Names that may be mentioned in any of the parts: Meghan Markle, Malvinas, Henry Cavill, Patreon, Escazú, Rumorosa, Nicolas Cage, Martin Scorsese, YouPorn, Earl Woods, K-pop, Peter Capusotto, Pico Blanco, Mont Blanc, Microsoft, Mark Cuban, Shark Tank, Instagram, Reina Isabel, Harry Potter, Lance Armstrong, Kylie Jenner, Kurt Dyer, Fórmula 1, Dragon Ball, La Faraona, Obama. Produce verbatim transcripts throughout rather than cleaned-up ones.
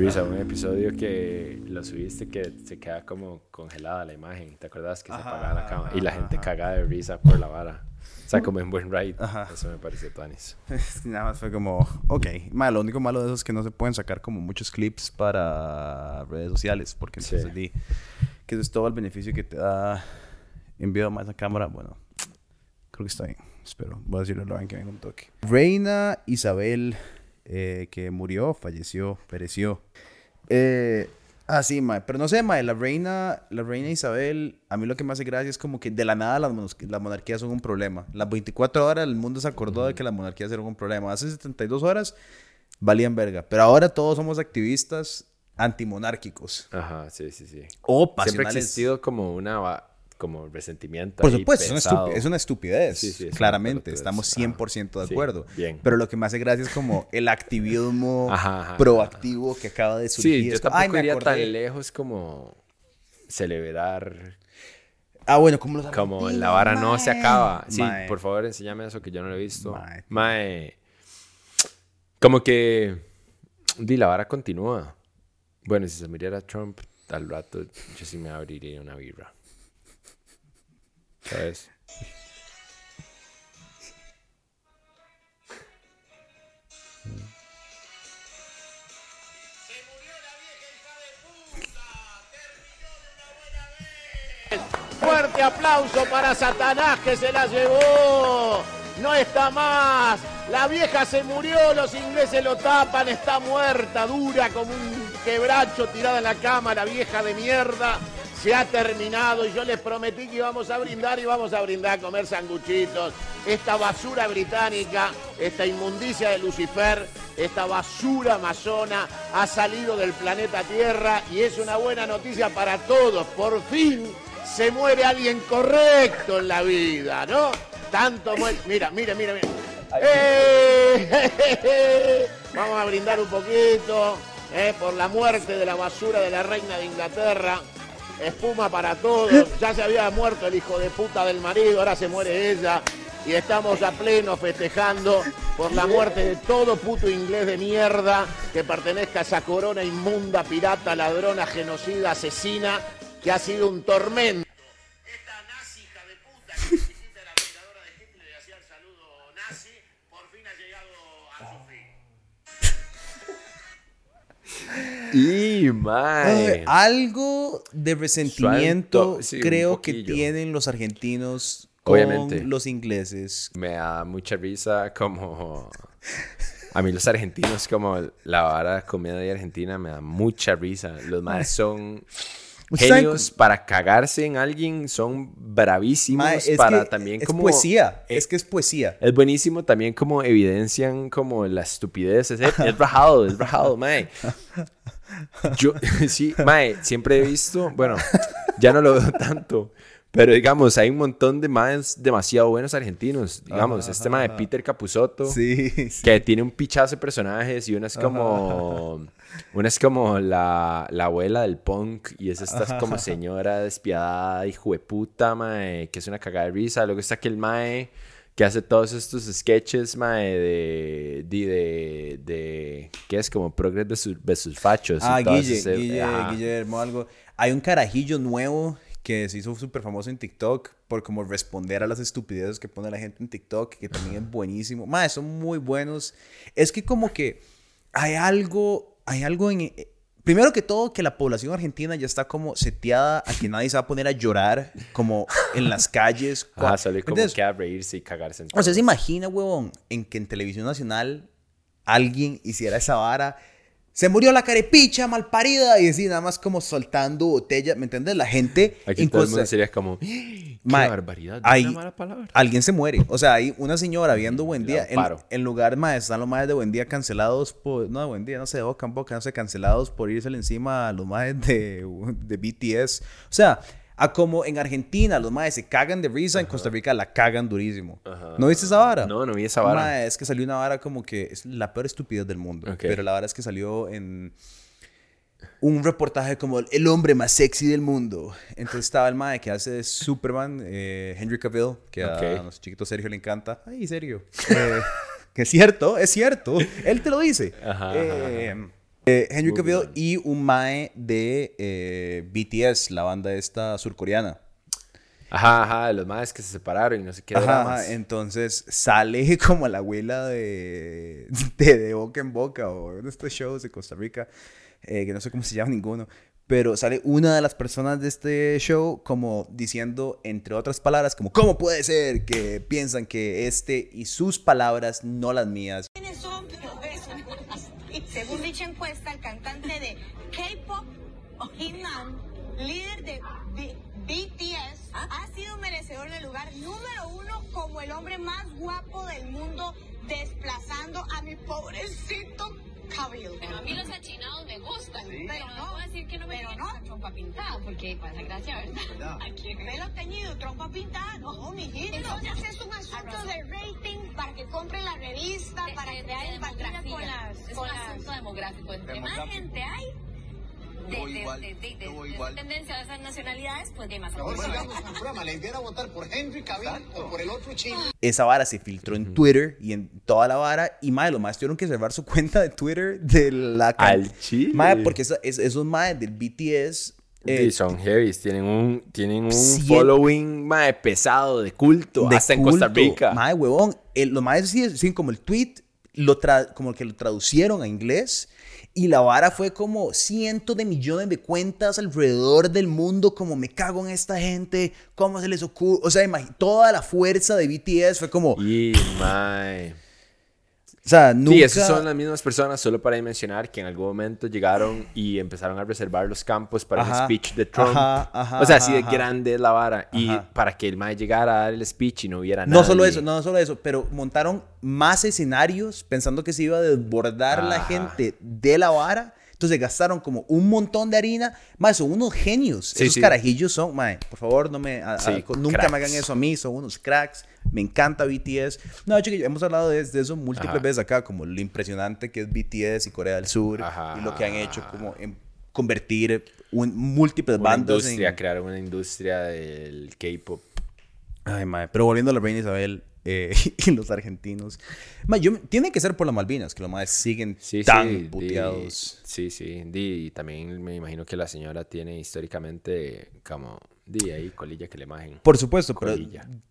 risa, un episodio que lo subiste que se queda como congelada la imagen, ¿te acuerdas? Que ajá, se apagaba la cámara y la ajá, gente cagada de risa por la vara. O sea, como en buen ride. Ajá. Eso me pareció tuanis. Nada más fue como, ok. Ma, lo único malo de eso es que no se pueden sacar como muchos clips para redes sociales, porque entonces sí. di que eso es todo el beneficio que te da envío más a cámara. Bueno, creo que está bien. Espero. Voy a decirle a Lauren que venga un toque. Reina Isabel, eh, que murió, falleció, pereció. Eh... Ah, sí, mae. Pero no sé, mae. La reina, la reina Isabel, a mí lo que me hace gracia es como que de la nada las, las monarquías son un problema. Las veinticuatro horas el mundo se acordó de que las monarquías eran un problema. Hace setenta y dos horas valían verga. Pero ahora todos somos activistas antimonárquicos. Ajá, sí, sí, sí. O pasionales. Siempre ha existido como una... como resentimiento. Por supuesto, es una, estupi- es una estupidez. Sí, sí, es claramente, una estamos cien por ciento de acuerdo. Sí, bien. Pero lo que me hace gracia es como el activismo ajá, ajá, proactivo ajá. que acaba de surgir. Sí, yo tampoco Ay, me iría acordé. tan lejos como celebrar. Ah, bueno, como los Como amigos, la vara mae. no se acaba. Sí, mae. Por favor, enséñame eso que yo no lo he visto. Mae. mae. Como que di, la vara continúa. Bueno, si se mirara Trump, al rato yo sí me abriría una birra. ¿Sabes? Fuerte aplauso para Satanás que se la llevó. No está más. La vieja se murió, los ingleses lo tapan, está muerta, dura como un quebracho tirada en la cama, la vieja de mierda. Se ha terminado y yo les prometí que íbamos a brindar y vamos a brindar, a comer sanguchitos. Esta basura británica, esta inmundicia de Lucifer, esta basura amazona ha salido del planeta Tierra y es una buena noticia para todos. Por fin se muere alguien correcto en la vida, ¿no? Tanto muere... Mira, mira, mira, mira. ¡Eh! Vamos a brindar un poquito eh, por la muerte de la basura de la reina de Inglaterra. Espuma para todos, ya se había muerto el hijo de puta del marido, ahora se muere ella y estamos a pleno festejando por la muerte de todo puto inglés de mierda que pertenezca a esa corona inmunda, pirata, ladrona, genocida, asesina, que ha sido un tormento. Esta nazi hija de puta que visita la veladora de Hitler y hacía el saludo nazi, por fin ha llegado a su fin. Y, man. Algo de resentimiento sí, creo que tienen los argentinos con Obviamente. los ingleses. Me da mucha risa como... A mí los argentinos como la vara comida de Argentina me da mucha risa. Los más son... Genios para cagarse en alguien, son bravísimos ma, para que, también es como... Es poesía, es, es que es poesía. Es buenísimo también como evidencian como la estupidez, es, es rajado, es rajado, mae. Yo, sí, mae, siempre he visto, bueno, ya no lo veo tanto, pero digamos, hay un montón de maes demasiado buenos argentinos, digamos, ajá, este mae de Peter Capusotto, sí, sí. que tiene un pichazo de personajes y uno es como... Ajá. Una es como la, la abuela del punk y es esta como señora despiadada, hijo de puta, mae, que es una cagada de risa. Luego está aquel mae que hace todos estos sketches, mae, de... de, de, de que es como progres de, su, de sus fachos. Ah, Guille, ese, Guille, ah. Guillermo, algo. Hay un carajillo nuevo que se hizo súper famoso en TikTok por como responder a las estupideces que pone la gente en TikTok, que también es buenísimo. Mae, son muy buenos. Es que como que hay algo... Hay algo en... Eh, primero que todo, que la población argentina ya está como seteada a que nadie se va a poner a llorar como en las calles. Ah, sale como que a reírse y cagarse. En o sea, se imagina, huevón, en que en Televisión Nacional alguien hiciera esa vara. Se murió la carepicha malparida y así nada más como soltando botellas, ¿me entiendes? La gente... Aquí todo el mundo sería como... ¡Qué ma, barbaridad! Hay, una mala palabra. Alguien se muere. O sea, hay una señora viendo Buen Día. En, en lugar, ma, están los maes de Buen Día cancelados por... No, de Buen Día, no sé, de Boca en Boca, no sé, cancelados por irsele encima a los maes de, de B T S. O sea... A como en Argentina los maes se cagan de risa, ajá. en Costa Rica la cagan durísimo. Ajá. ¿No viste esa vara? No, no vi esa vara. Mae, es que salió una vara como que es la peor estupidez del mundo. Okay. Pero la vara es que salió en un reportaje como el hombre más sexy del mundo. Entonces estaba el mae que hace Superman, eh, Henry Cavill, que okay. a nuestro chiquito Sergio le encanta. Ay, Sergio. eh, que es cierto, es cierto. Él te lo dice. Ajá, eh, ajá. Eh, Henry Cavill y un mae de eh, B T S, la banda esta surcoreana. Ajá, ajá, de los maes que se separaron y no sé qué. Ajá, ajá, entonces sale como la abuela de, de de boca en boca o en estos shows de Costa Rica, eh, que no sé cómo se llama ninguno, pero sale una de las personas de este show como diciendo, entre otras palabras, como ¿cómo puede ser que piensan que este y sus palabras, no las mías? ¿Quiénes son? Según dicha encuesta, el cantante de K-pop, Himnam, líder de B T S, ha sido merecedor del lugar número uno como el hombre más guapo del mundo, desplazando a mi pobrecito Cavill. Pero a mí los achinados me gustan, ¿sí? Pero no, no voy a decir que no me gusta, no, trompa pintada, porque pasa gracia, ¿verdad? No. Aquí pelo teñido, trompa pintada, no, mijito. Entonces es un asunto Arrasa. de rating, para que compren la revista, de, para de, que vean con las... Con es un las... asunto demográfico, entre más gente hay... De, de, igual, de, de, de, de tendencia a esas nacionalidades, pues de más. Ahora no, bueno, hagamos un programa, la idea era votar por Henry Cavill o por el otro chino. Esa vara se filtró en Twitter y en toda la vara. Y madre, los maes tuvieron que cerrar su cuenta de Twitter de la al chile. Madre, porque esa, es, esos maes del B T S. Eh, y son heavy, tienen un, tienen un cien, following mae, pesado de culto, de hasta culto, en Costa Rica. Madre, huevón. El, los maes sí, sí, como el tweet, lo tra- como que lo traducieron a inglés. Y la vara fue como cientos de millones de cuentas alrededor del mundo, como me cago en esta gente, cómo se les ocurre. O sea, imag- toda la fuerza de B T S fue como... Y mae. O sea, nunca... Sí, esas son las mismas personas, solo para mencionar que en algún momento llegaron y empezaron a reservar los campos para ajá, un speech de Trump. Ajá, ajá, o sea, así de ajá, grande es la vara. Ajá. Y para que el mae llegara a dar el speech y no hubiera nada. No solo eso, no solo eso, pero montaron más escenarios pensando que se iba a desbordar ajá, la gente de la vara. Entonces gastaron como un montón de harina. Mae, son unos genios. Sí, esos sí, carajillos son, mae, por favor, no me, a, sí, a, nunca cracks, me hagan eso a mí. Son unos cracks. Me encanta B T S. No, chiquillo, hemos hablado de, de eso múltiples ajá, veces acá, como lo impresionante que es B T S y Corea del Sur ajá, y lo que han hecho como en convertir un, múltiples una bandas en... crear una industria del K-pop. Ay, mae. Pero volviendo a la Reina Isabel... Eh, y los argentinos man, yo, tiene que ser por las Malvinas, que los más siguen sí, tan sí, puteados di, sí, sí, di, y también me imagino que la señora tiene históricamente como, di ahí colilla que le majen por supuesto, colilla. Pero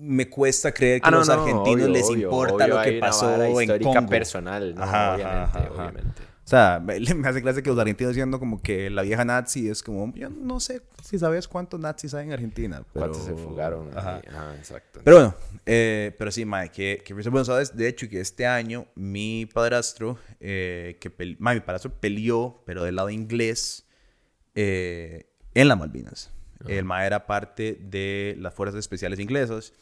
me cuesta creer que ah, no, los no, argentinos obvio, les obvio, importa obvio, lo que pasó en Congo personal, ¿no? Ajá, obviamente, ajá, obviamente ajá. O sea, me hace clase que los argentinos siendo como que la vieja nazi es como... Yo no sé si sabes cuántos nazis hay en Argentina. Pero... ¿Cuántos se fugaron? Ajá, ajá, exacto. Pero bueno, eh, pero sí, mae, que... que bueno, sabes, de hecho, que este año mi padrastro... Eh, que pele... mae, mi padrastro peleó, pero del lado inglés, eh, en las Malvinas. Ajá. El mae era parte de las fuerzas especiales inglesas.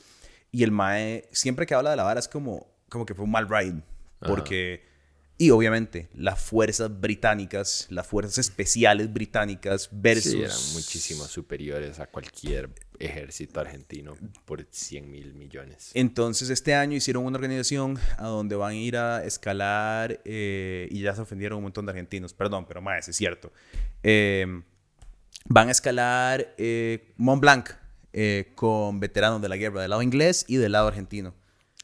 Y el mae, siempre que habla de la vara, es como, como que fue un mal ride. Porque... Ajá. Y obviamente las fuerzas británicas, las fuerzas especiales británicas versus... Sí, eran muchísimo superiores a cualquier ejército argentino por cien mil millones. Entonces este año hicieron una organización a donde van a ir a escalar eh, y ya se ofendieron un montón de argentinos, perdón, pero más, es cierto. Eh, van a escalar eh, Mont Blanc eh, con veteranos de la guerra del lado inglés y del lado argentino.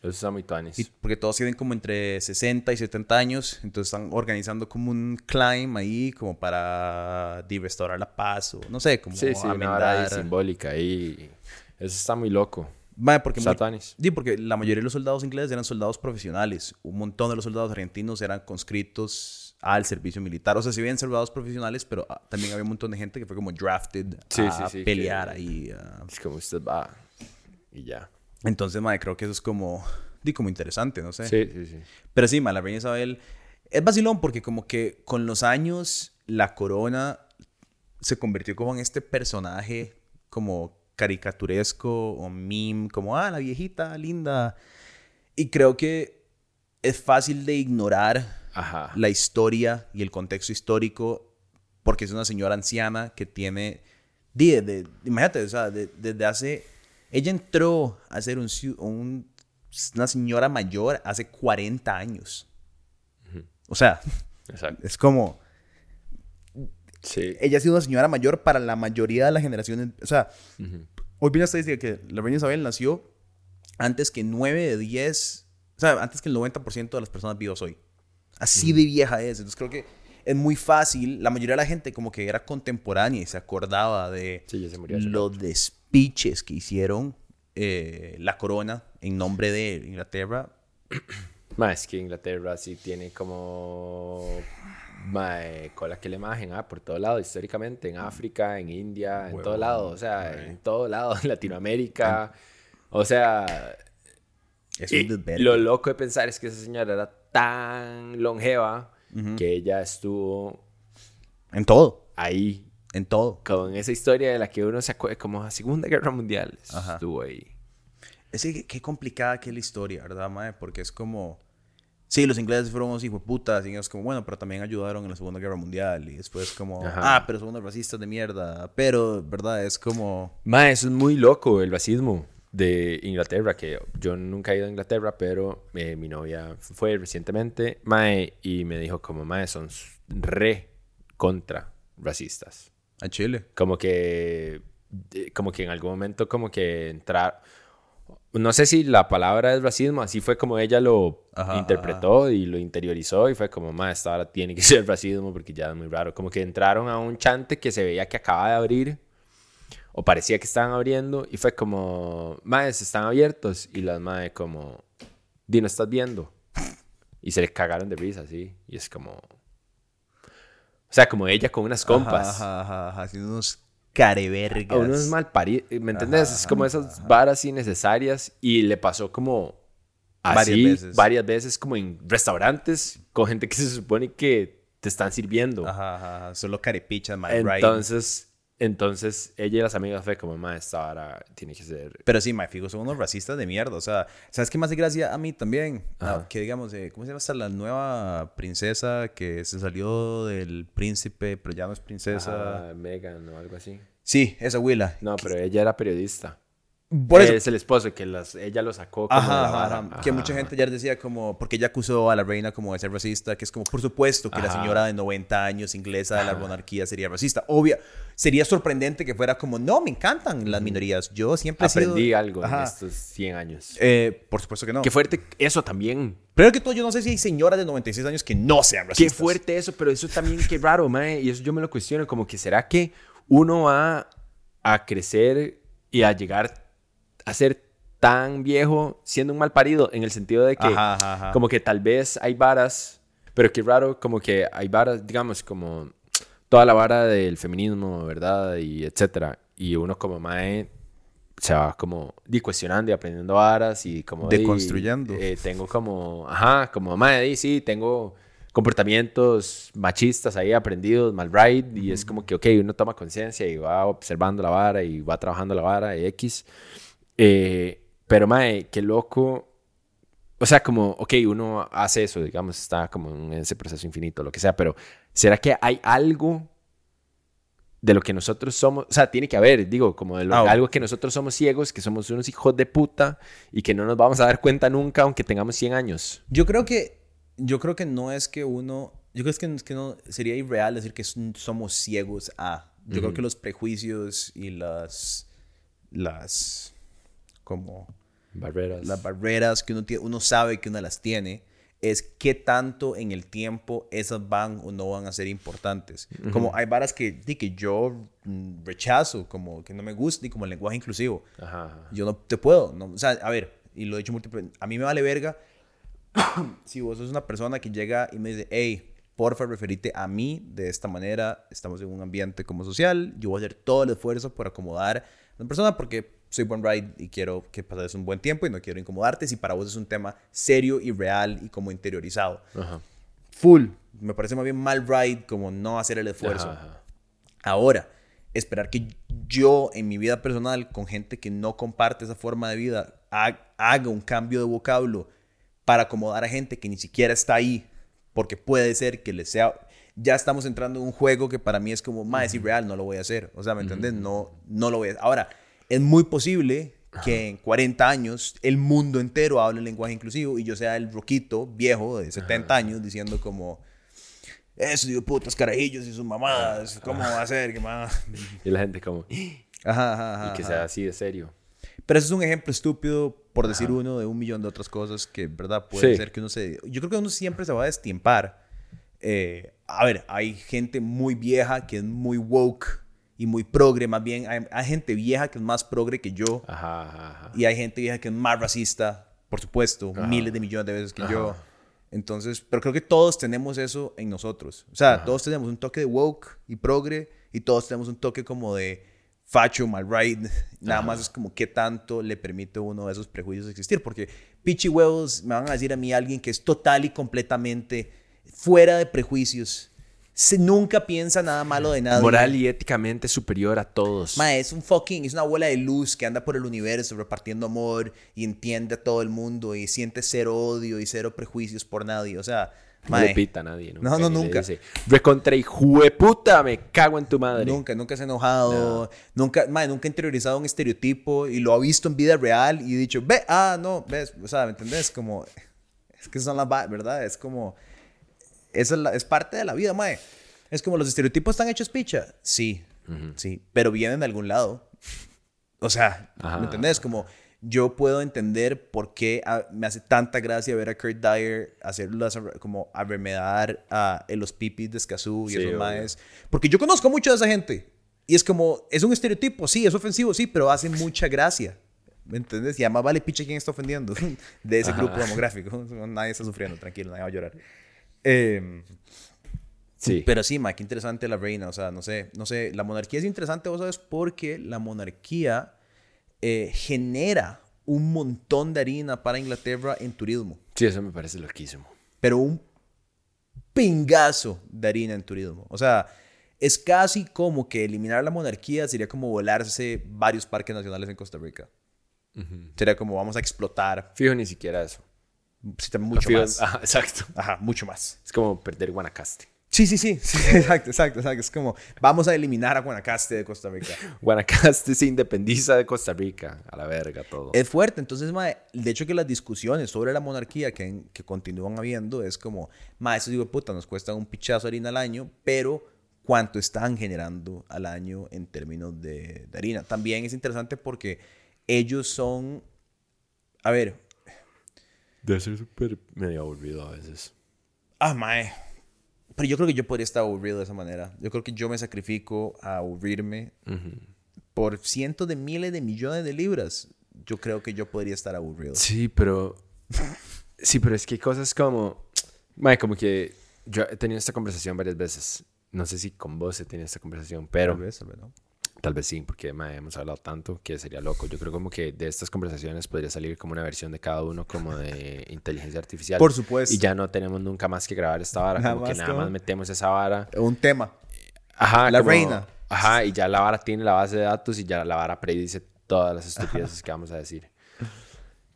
Eso está muy tanis. Y porque todos tienen como entre sesenta y setenta años. Entonces están organizando como un climb ahí como para restaurar la paz o no sé, como sí, sí, una hora ahí simbólica ahí. Eso está muy loco. Mae, porque muy, sí, porque la mayoría de los soldados ingleses eran soldados profesionales. Un montón de los soldados argentinos eran conscritos al servicio militar. O sea, sí bien soldados profesionales, pero también había un montón de gente que fue como drafted sí, a sí, sí, pelear que, ahí. Uh, es como usted va y ya. Entonces, mae, creo que eso es como... Di, como interesante, no sé. Sí, sí, sí. Pero sí, mae, la Reina Isabel... Es vacilón porque como que con los años la corona se convirtió como en este personaje como caricaturesco o meme. Como, ah, la viejita, linda. Y creo que es fácil de ignorar ajá, la historia y el contexto histórico porque es una señora anciana que tiene... Di, de, de, imagínate, o sea, de, desde hace... Ella entró a ser un, un, una señora mayor hace cuarenta años. Uh-huh. O sea, exacto, es como... Sí. Ella ha sido una señora mayor para la mayoría de las generaciones. O sea, uh-huh, hoy vi una estadística que la Reina Isabel nació antes que nueve de diez... O sea, antes que el noventa por ciento de las personas vivas hoy. Así uh-huh, de vieja es. Entonces creo que es muy fácil, la mayoría de la gente como que era contemporánea y se acordaba de sí, se los despiches que hicieron eh, la corona en nombre de Inglaterra. Más que Inglaterra sí tiene como... Mae, con la que la imagen, ah, por todo lado, históricamente, en África, en India, en todo lado, o sea, en todo lado, en Latinoamérica, o sea, lo loco de pensar es que esa señora era tan longeva uh-huh. que ella estuvo en todo, ahí, en todo, con esa historia de la que uno se acuerda, como la Segunda Guerra Mundial, ajá, estuvo ahí. Es que qué complicada que es la historia, ¿verdad, mae? Porque es como... Sí, los ingleses fueron unos hijueputas, y ellos como, bueno, pero también ayudaron en la Segunda Guerra Mundial. Y después como, ajá, ah, pero son unos racistas de mierda. Pero, ¿verdad? Es como... Ma, eso es muy loco, el racismo de Inglaterra, que yo nunca he ido a Inglaterra, pero eh, mi novia fue recientemente, ma, y me dijo como, ma, son re contra racistas. ¿A Chile? Como que, como que en algún momento como que entrar... No sé si la palabra es racismo, así fue como ella lo ajá, interpretó ajá. y lo interiorizó y fue como, ma, esta ahora tiene que ser racismo porque ya es muy raro. Como que entraron a un chante que se veía que acaba de abrir o parecía que estaban abriendo y fue como, ma, están abiertos y las ma como, di, no estás viendo. Y se les cagaron de risa, sí. Y es como, o sea, como ella con unas compas. Ajá, ajá, ajá, haciendo unos... carevergas. A uno es mal parido, ¿me entendés? Ajá, es como esas ajá. varas innecesarias y le pasó como así varias veces. varias veces como en restaurantes con gente que se supone que te están sirviendo. Ajá, ajá. Solo carepichas, man. Entonces, right. entonces ella y las amigas fue como, ma, esta vara tiene que ser... Pero sí, ma, fijo, son unos racistas de mierda. O sea, ¿sabes qué más de gracia a mí también? Ah, que digamos, eh, ¿cómo se llama esta la nueva princesa que se salió del príncipe, pero ya no es princesa? Ah, Meghan o algo así. Sí, esa abuela. No, pero ella era periodista. Por eso. Es el esposo que las, ella lo sacó como ajá, de la vara. Ajá, que ajá, mucha gente ya decía como... Porque ella acusó a la reina como de ser racista. Que es como, por supuesto, que ajá. la señora de noventa años inglesa de la monarquía sería racista. Obvio. Sería sorprendente que fuera como... No, me encantan las minorías. Yo siempre he sido... Aprendí algo ajá. en estos cien años. Eh, por supuesto que no. Qué fuerte eso también. Primero que todo, yo no sé si hay señoras de noventa y seis años que no sean racistas. Qué fuerte eso. Pero eso también, qué raro, mae. Y eso yo me lo cuestiono. Como que, ¿será que uno va a crecer y a llegar... a ser tan viejo siendo un mal parido en el sentido de que ajá, ajá, ajá. como que tal vez hay varas, pero qué raro como que hay varas, digamos, como toda la vara del feminismo, ¿verdad? Y etcétera. Y uno como mae se va como di cuestionando y aprendiendo varas y como... Deconstruyendo. Eh, tengo como... Ajá, como mae, di, sí, tengo comportamientos machistas ahí aprendidos, mal right. Mm-hmm. Y es como que, ok, uno toma conciencia y va observando la vara y va trabajando la vara y X... Eh, pero mae, qué loco. O sea, como, ok, uno hace eso, digamos, está como en ese proceso infinito, lo que sea, pero ¿será que hay algo de lo que nosotros somos? O sea, tiene que haber, digo, como de lo, oh. algo que nosotros somos ciegos, que somos unos hijos de puta y que no nos vamos a dar cuenta nunca, aunque tengamos cien años. Yo creo que, yo creo que no es que uno, yo creo es que, es que no, sería irreal decir que somos ciegos a. Yo mm-hmm. creo que los prejuicios y las, las... como barreras. Las barreras que uno tiene, uno sabe que uno las tiene, es qué tanto en el tiempo esas van o no van a ser importantes. Uh-huh. Como hay varas que, que yo rechazo, como que no me gusta, y como el lenguaje inclusivo. Ajá, ajá. Yo no te puedo. No, o sea, a ver, y lo he dicho múltiples, a mí me vale verga si vos sos una persona que llega y me dice, hey, porfa, referite a mí de esta manera, estamos en un ambiente como social, yo voy a hacer todo el esfuerzo por acomodar a una persona porque... soy buen ride y quiero que pases un buen tiempo y no quiero incomodarte. Si para vos es un tema serio y real y como interiorizado. Ajá. Full. Me parece más bien mal ride como no hacer el esfuerzo. Ajá, ajá. Ahora, esperar que yo en mi vida personal con gente que no comparte esa forma de vida haga un cambio de vocablo para acomodar a gente que ni siquiera está ahí porque puede ser que les sea... Ya estamos entrando en un juego que para mí es como, ma, es irreal, no lo voy a hacer. O sea, ¿me entendés? No, no lo voy a hacer. Ahora... Es muy posible que en cuarenta años el mundo entero hable el lenguaje inclusivo y yo sea el roquito viejo de setenta años diciendo como... Eso, digo, putas, carajillos y sus mamadas. ¿Cómo va a ser? ¿Qué más? Y la gente como... Ajá, ajá, ajá, y que sea así de serio. Pero eso es un ejemplo estúpido, por decir ajá. uno, de un millón de otras cosas que, ¿verdad? Puede sí. ser que uno se... Yo creo que uno siempre se va a destiempar Eh, a ver, hay gente muy vieja que es muy woke y muy progre, más bien. Hay, hay gente vieja que es más progre que yo. Ajá, ajá, ajá. Y hay gente vieja que es más racista, por supuesto, ajá, miles de millones de veces que ajá, yo. Entonces, pero creo que todos tenemos eso en nosotros. O sea, ajá, todos tenemos un toque de woke y progre y todos tenemos un toque como de facho, mal right. Nada ajá, más es como qué tanto le permite a uno de esos prejuicios existir. Porque pichi huevos me van a decir a mí alguien que es total y completamente fuera de prejuicios. Se nunca piensa nada malo de nada. Moral y éticamente superior a todos. Ma, es un fucking, es una bola de luz que anda por el universo repartiendo amor y entiende a todo el mundo y siente cero odio y cero prejuicios por nadie. O sea, ma, no le pita a nadie. Nunca, no, no, nunca. Dice, recontra hijueputa, me cago en tu madre. Nunca, nunca se ha enojado. No. Nunca, ma, nunca ha interiorizado un estereotipo y lo ha visto en vida real y ha dicho, ve, ah, no, ves, o sea, ¿me entendés? Como, es que son las, ¿verdad? Es como. Esa es, la, es parte de la vida, mae. Es como los estereotipos están hechos picha. Sí, uh-huh, sí. Pero vienen de algún lado. O sea, ajá, ¿me entendés? Como yo puedo entender por qué a, me hace tanta gracia ver a Kurt Dyer hacer las, como arremedar a, a los pipis de Escazú y sí, esos maes. Porque yo conozco mucho de esa gente. Y es como, es un estereotipo. Sí, es ofensivo, sí, pero hace mucha gracia. ¿Me entendés? Y además vale picha quién está ofendiendo de ese ajá, grupo demográfico. Nadie está sufriendo, tranquilo, nadie va a llorar. Eh, sí. Pero sí, ma, qué interesante la reina. O sea, no sé, no sé, la monarquía es interesante, vos sabes, porque la monarquía eh, genera un montón de harina para Inglaterra en turismo. Sí, eso me parece loquísimo. Pero un pingazo de harina en turismo. O sea, es casi como que eliminar la monarquía sería como volarse varios parques nacionales en Costa Rica. Uh-huh. Sería como vamos a explotar. Fijo, ni siquiera eso. Sí, mucho Afibas, más. Ajá, exacto. Ajá, mucho más. Es como perder Guanacaste. Sí, sí, sí, sí. Exacto, exacto, exacto. Es como, vamos a eliminar a Guanacaste de Costa Rica. Guanacaste se independiza de Costa Rica. A la verga todo. Es fuerte. Entonces, ma, de hecho que las discusiones sobre la monarquía que, que continúan habiendo es como, ma, eso digo, puta, nos cuesta un pichazo de harina al año, pero ¿cuánto están generando al año en términos de, de harina? También es interesante porque ellos son, a ver... Debe ser súper medio aburrido a veces. Ah, mae. Pero yo creo que yo podría estar aburrido de esa manera. Yo creo que yo me sacrifico a aburrirme uh-huh, por cientos de miles de millones de libras. Yo creo que yo podría estar aburrido. Sí, pero... sí, pero es que hay cosas como... Mae, como que... Yo he tenido esta conversación varias veces. No sé si con vos he tenido esta conversación, pero... Tal vez, tal vez no. Tal vez sí, porque mae, hemos hablado tanto que sería loco. Yo creo como que de estas conversaciones podría salir como una versión de cada uno como de inteligencia artificial. Por supuesto. Y ya no tenemos nunca más que grabar esta vara. Nada como que nada como... más metemos esa vara. Un tema. Ajá. La como, reina. Ajá, y ya la vara tiene la base de datos y ya la vara predice todas las estupideces ajá, que vamos a decir.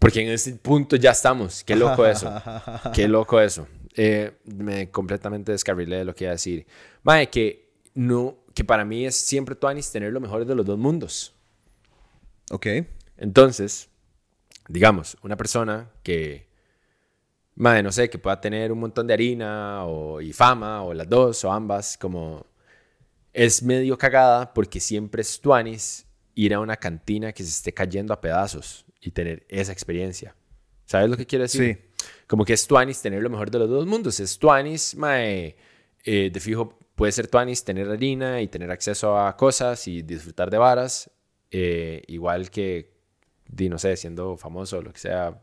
Porque en este punto ya estamos. Qué loco eso. Qué loco eso. Eh, me completamente descarrilé de lo que iba a decir. Mae, que no... que para mí es siempre tuanis tener lo mejor de los dos mundos. Ok. Entonces, digamos, una persona que, madre, no sé, que pueda tener un montón de harina o, y fama, o las dos, o ambas, como es medio cagada porque siempre es tuanis ir a una cantina que se esté cayendo a pedazos y tener esa experiencia. ¿Sabes lo que quiero decir? Sí. Como que es tuanis tener lo mejor de los dos mundos. Es tuanis, madre, eh, de fijo... Puede ser tuanis tener harina y tener acceso a cosas y disfrutar de varas. Eh, igual que, no sé, siendo famoso, lo que sea,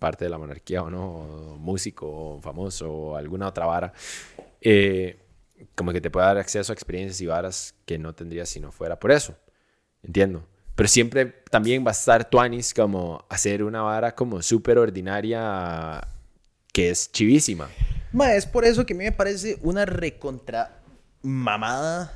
parte de la monarquía o no, o músico o famoso o alguna otra vara. Eh, como que te puede dar acceso a experiencias y varas que no tendrías si no fuera por eso. Entiendo. Pero siempre también va a estar tuanis como hacer una vara como súper ordinaria que es chivísima. Ma, es por eso que a mí me parece una recontra mamada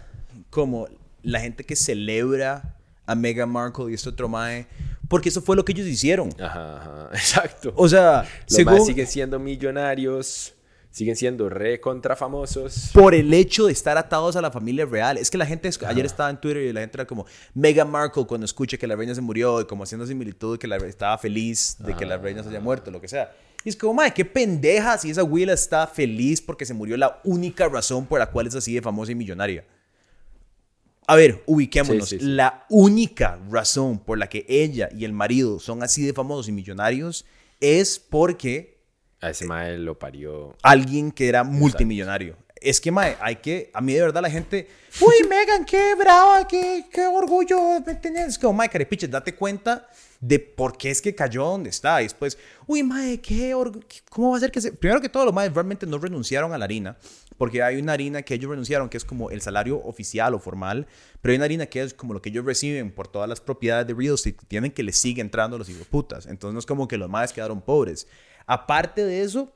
como la gente que celebra a Meghan Markle y este otro mae, porque eso fue lo que ellos hicieron. Ajá, ajá, exacto. O sea, los según, más siguen siendo millonarios, siguen siendo recontra famosos por el hecho de estar atados a la familia real. Es que la gente, ajá, ayer estaba en Twitter y la gente era como Meghan Markle cuando escucha que la reina se murió y como haciendo similitud que la, estaba feliz de ajá, que la reina se haya muerto, lo que sea. Y es como, madre, qué pendeja si esa Willa está feliz porque se murió la única razón por la cual es así de famosa y millonaria. A ver, ubiquémonos. Sí, sí, sí. La única razón por la que ella y el marido son así de famosos y millonarios es porque A ese mae lo parió alguien que era multimillonario. Es que, mae, hay que... A mí, de verdad, la gente... ¡Uy, Meghan, qué brava! ¡Qué, qué orgullo! Es como, mae, carepiches, date cuenta de por qué es que cayó donde está. Y después, uy, mae, qué orgullo... ¿Cómo va a ser que se...? Primero que todo, los maes realmente no renunciaron a la harina. Porque hay una harina que ellos renunciaron, que es como el salario oficial o formal. Pero hay una harina que es como lo que ellos reciben por todas las propiedades de real estate. Tienen que les sigue entrando los hijoputas. Entonces, no es como que los maes quedaron pobres. Aparte de eso...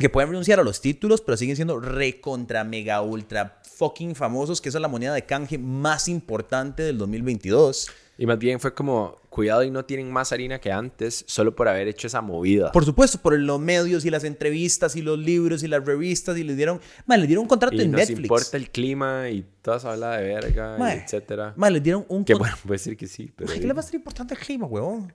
Que pueden renunciar a los títulos, pero siguen siendo recontra, mega, ultra fucking famosos, que esa es la moneda de canje más importante del dos mil veintidós. Y más bien fue como, cuidado y no tienen más harina que antes, solo por haber hecho esa movida. Por supuesto, por los medios y las entrevistas y los libros y las revistas y les dieron... Man, les dieron un contrato y en Netflix. Y nos importa el clima y toda esa habla de verga, man, y etcétera. Man, les dieron un... Que con... bueno, puede decir que sí, pero... Man, ¿qué le va a ser importante el clima, huevón?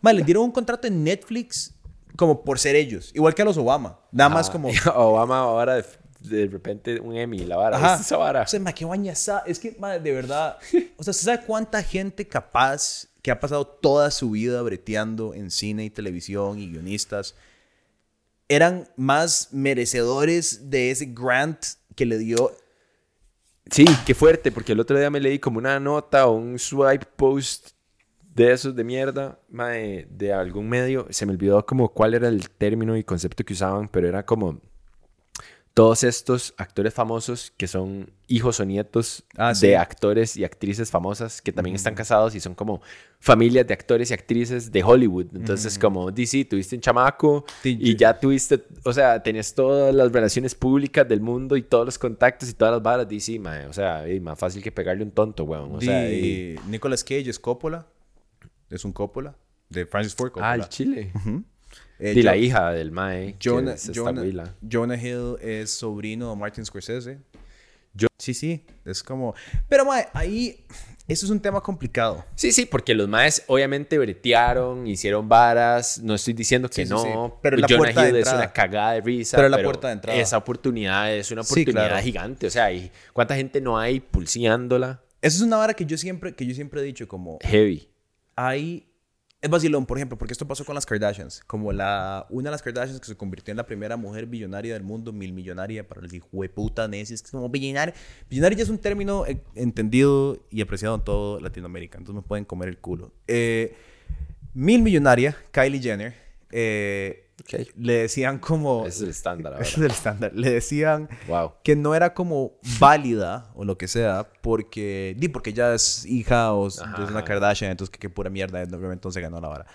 Man, les dieron un contrato en Netflix... Como por ser ellos. Igual que a los Obama. Nada ah, más como... Obama ahora de, de repente un Emmy, la vara. Ajá. Esa vara. O sea, ma, qué bañaza. Es que, ma, de verdad... O sea, ¿se sabe cuánta gente capaz que ha pasado toda su vida breteando en cine y televisión y guionistas eran más merecedores de ese grant que le dio... Sí, qué fuerte. Porque el otro día me leí como una nota o un swipe post... De esos de mierda, mae, de algún medio. Se me olvidó como cuál era el término y concepto que usaban, pero era como todos estos actores famosos que son hijos o nietos ah, sí. de actores y actrices famosas que también mm. están casados y son como familias de actores y actrices de Hollywood. Entonces, mm. como, di, sí, tuviste un chamaco sí, y ya tuviste, o sea, tenés todas las relaciones públicas del mundo y todos los contactos y todas las varas. Di, sí, mae, o sea, es más fácil que pegarle un tonto, weón. O di, sea, y... Nicolas Cage es Coppola. Es un Coppola, de Francis Ford Coppola. Ah, el Chile. Uh-huh. Eh, y la John, hija del mae. Jonah, es Jonah, Jonah Hill es sobrino de Martin Scorsese. Yo, sí, sí. Es como... Pero, mae, ahí... Eso es un tema complicado. Sí, sí, porque los maes obviamente bretearon, hicieron varas. No estoy diciendo que sí, no. Sí, sí. Pero la Jonah puerta Hill de es una cagada de risa. Pero la pero puerta de entrada. Esa oportunidad es una oportunidad sí, claro. gigante. O sea, ¿y ¿cuánta gente no hay pulseándola? Eso es una vara que yo siempre, que yo siempre he dicho como... Heavy. Hay... Es vacilón, por ejemplo, porque esto pasó con las Kardashians. Como la, una de las Kardashians que se convirtió en la primera mujer billonaria del mundo, mil millonaria, para los hijueputas necios, que es como billonaria. Billonaria ya es un término entendido y apreciado en toda Latinoamérica, entonces me pueden comer el culo. Eh, mil millonaria, Kylie Jenner, eh, okay. le decían como... Ese es el estándar, ahora. Ese es el estándar. Le decían wow. que no era como válida o lo que sea, porque... Di, porque ella es hija o ajá, es una Kardashian, entonces qué pura mierda. Entonces ganó la vara.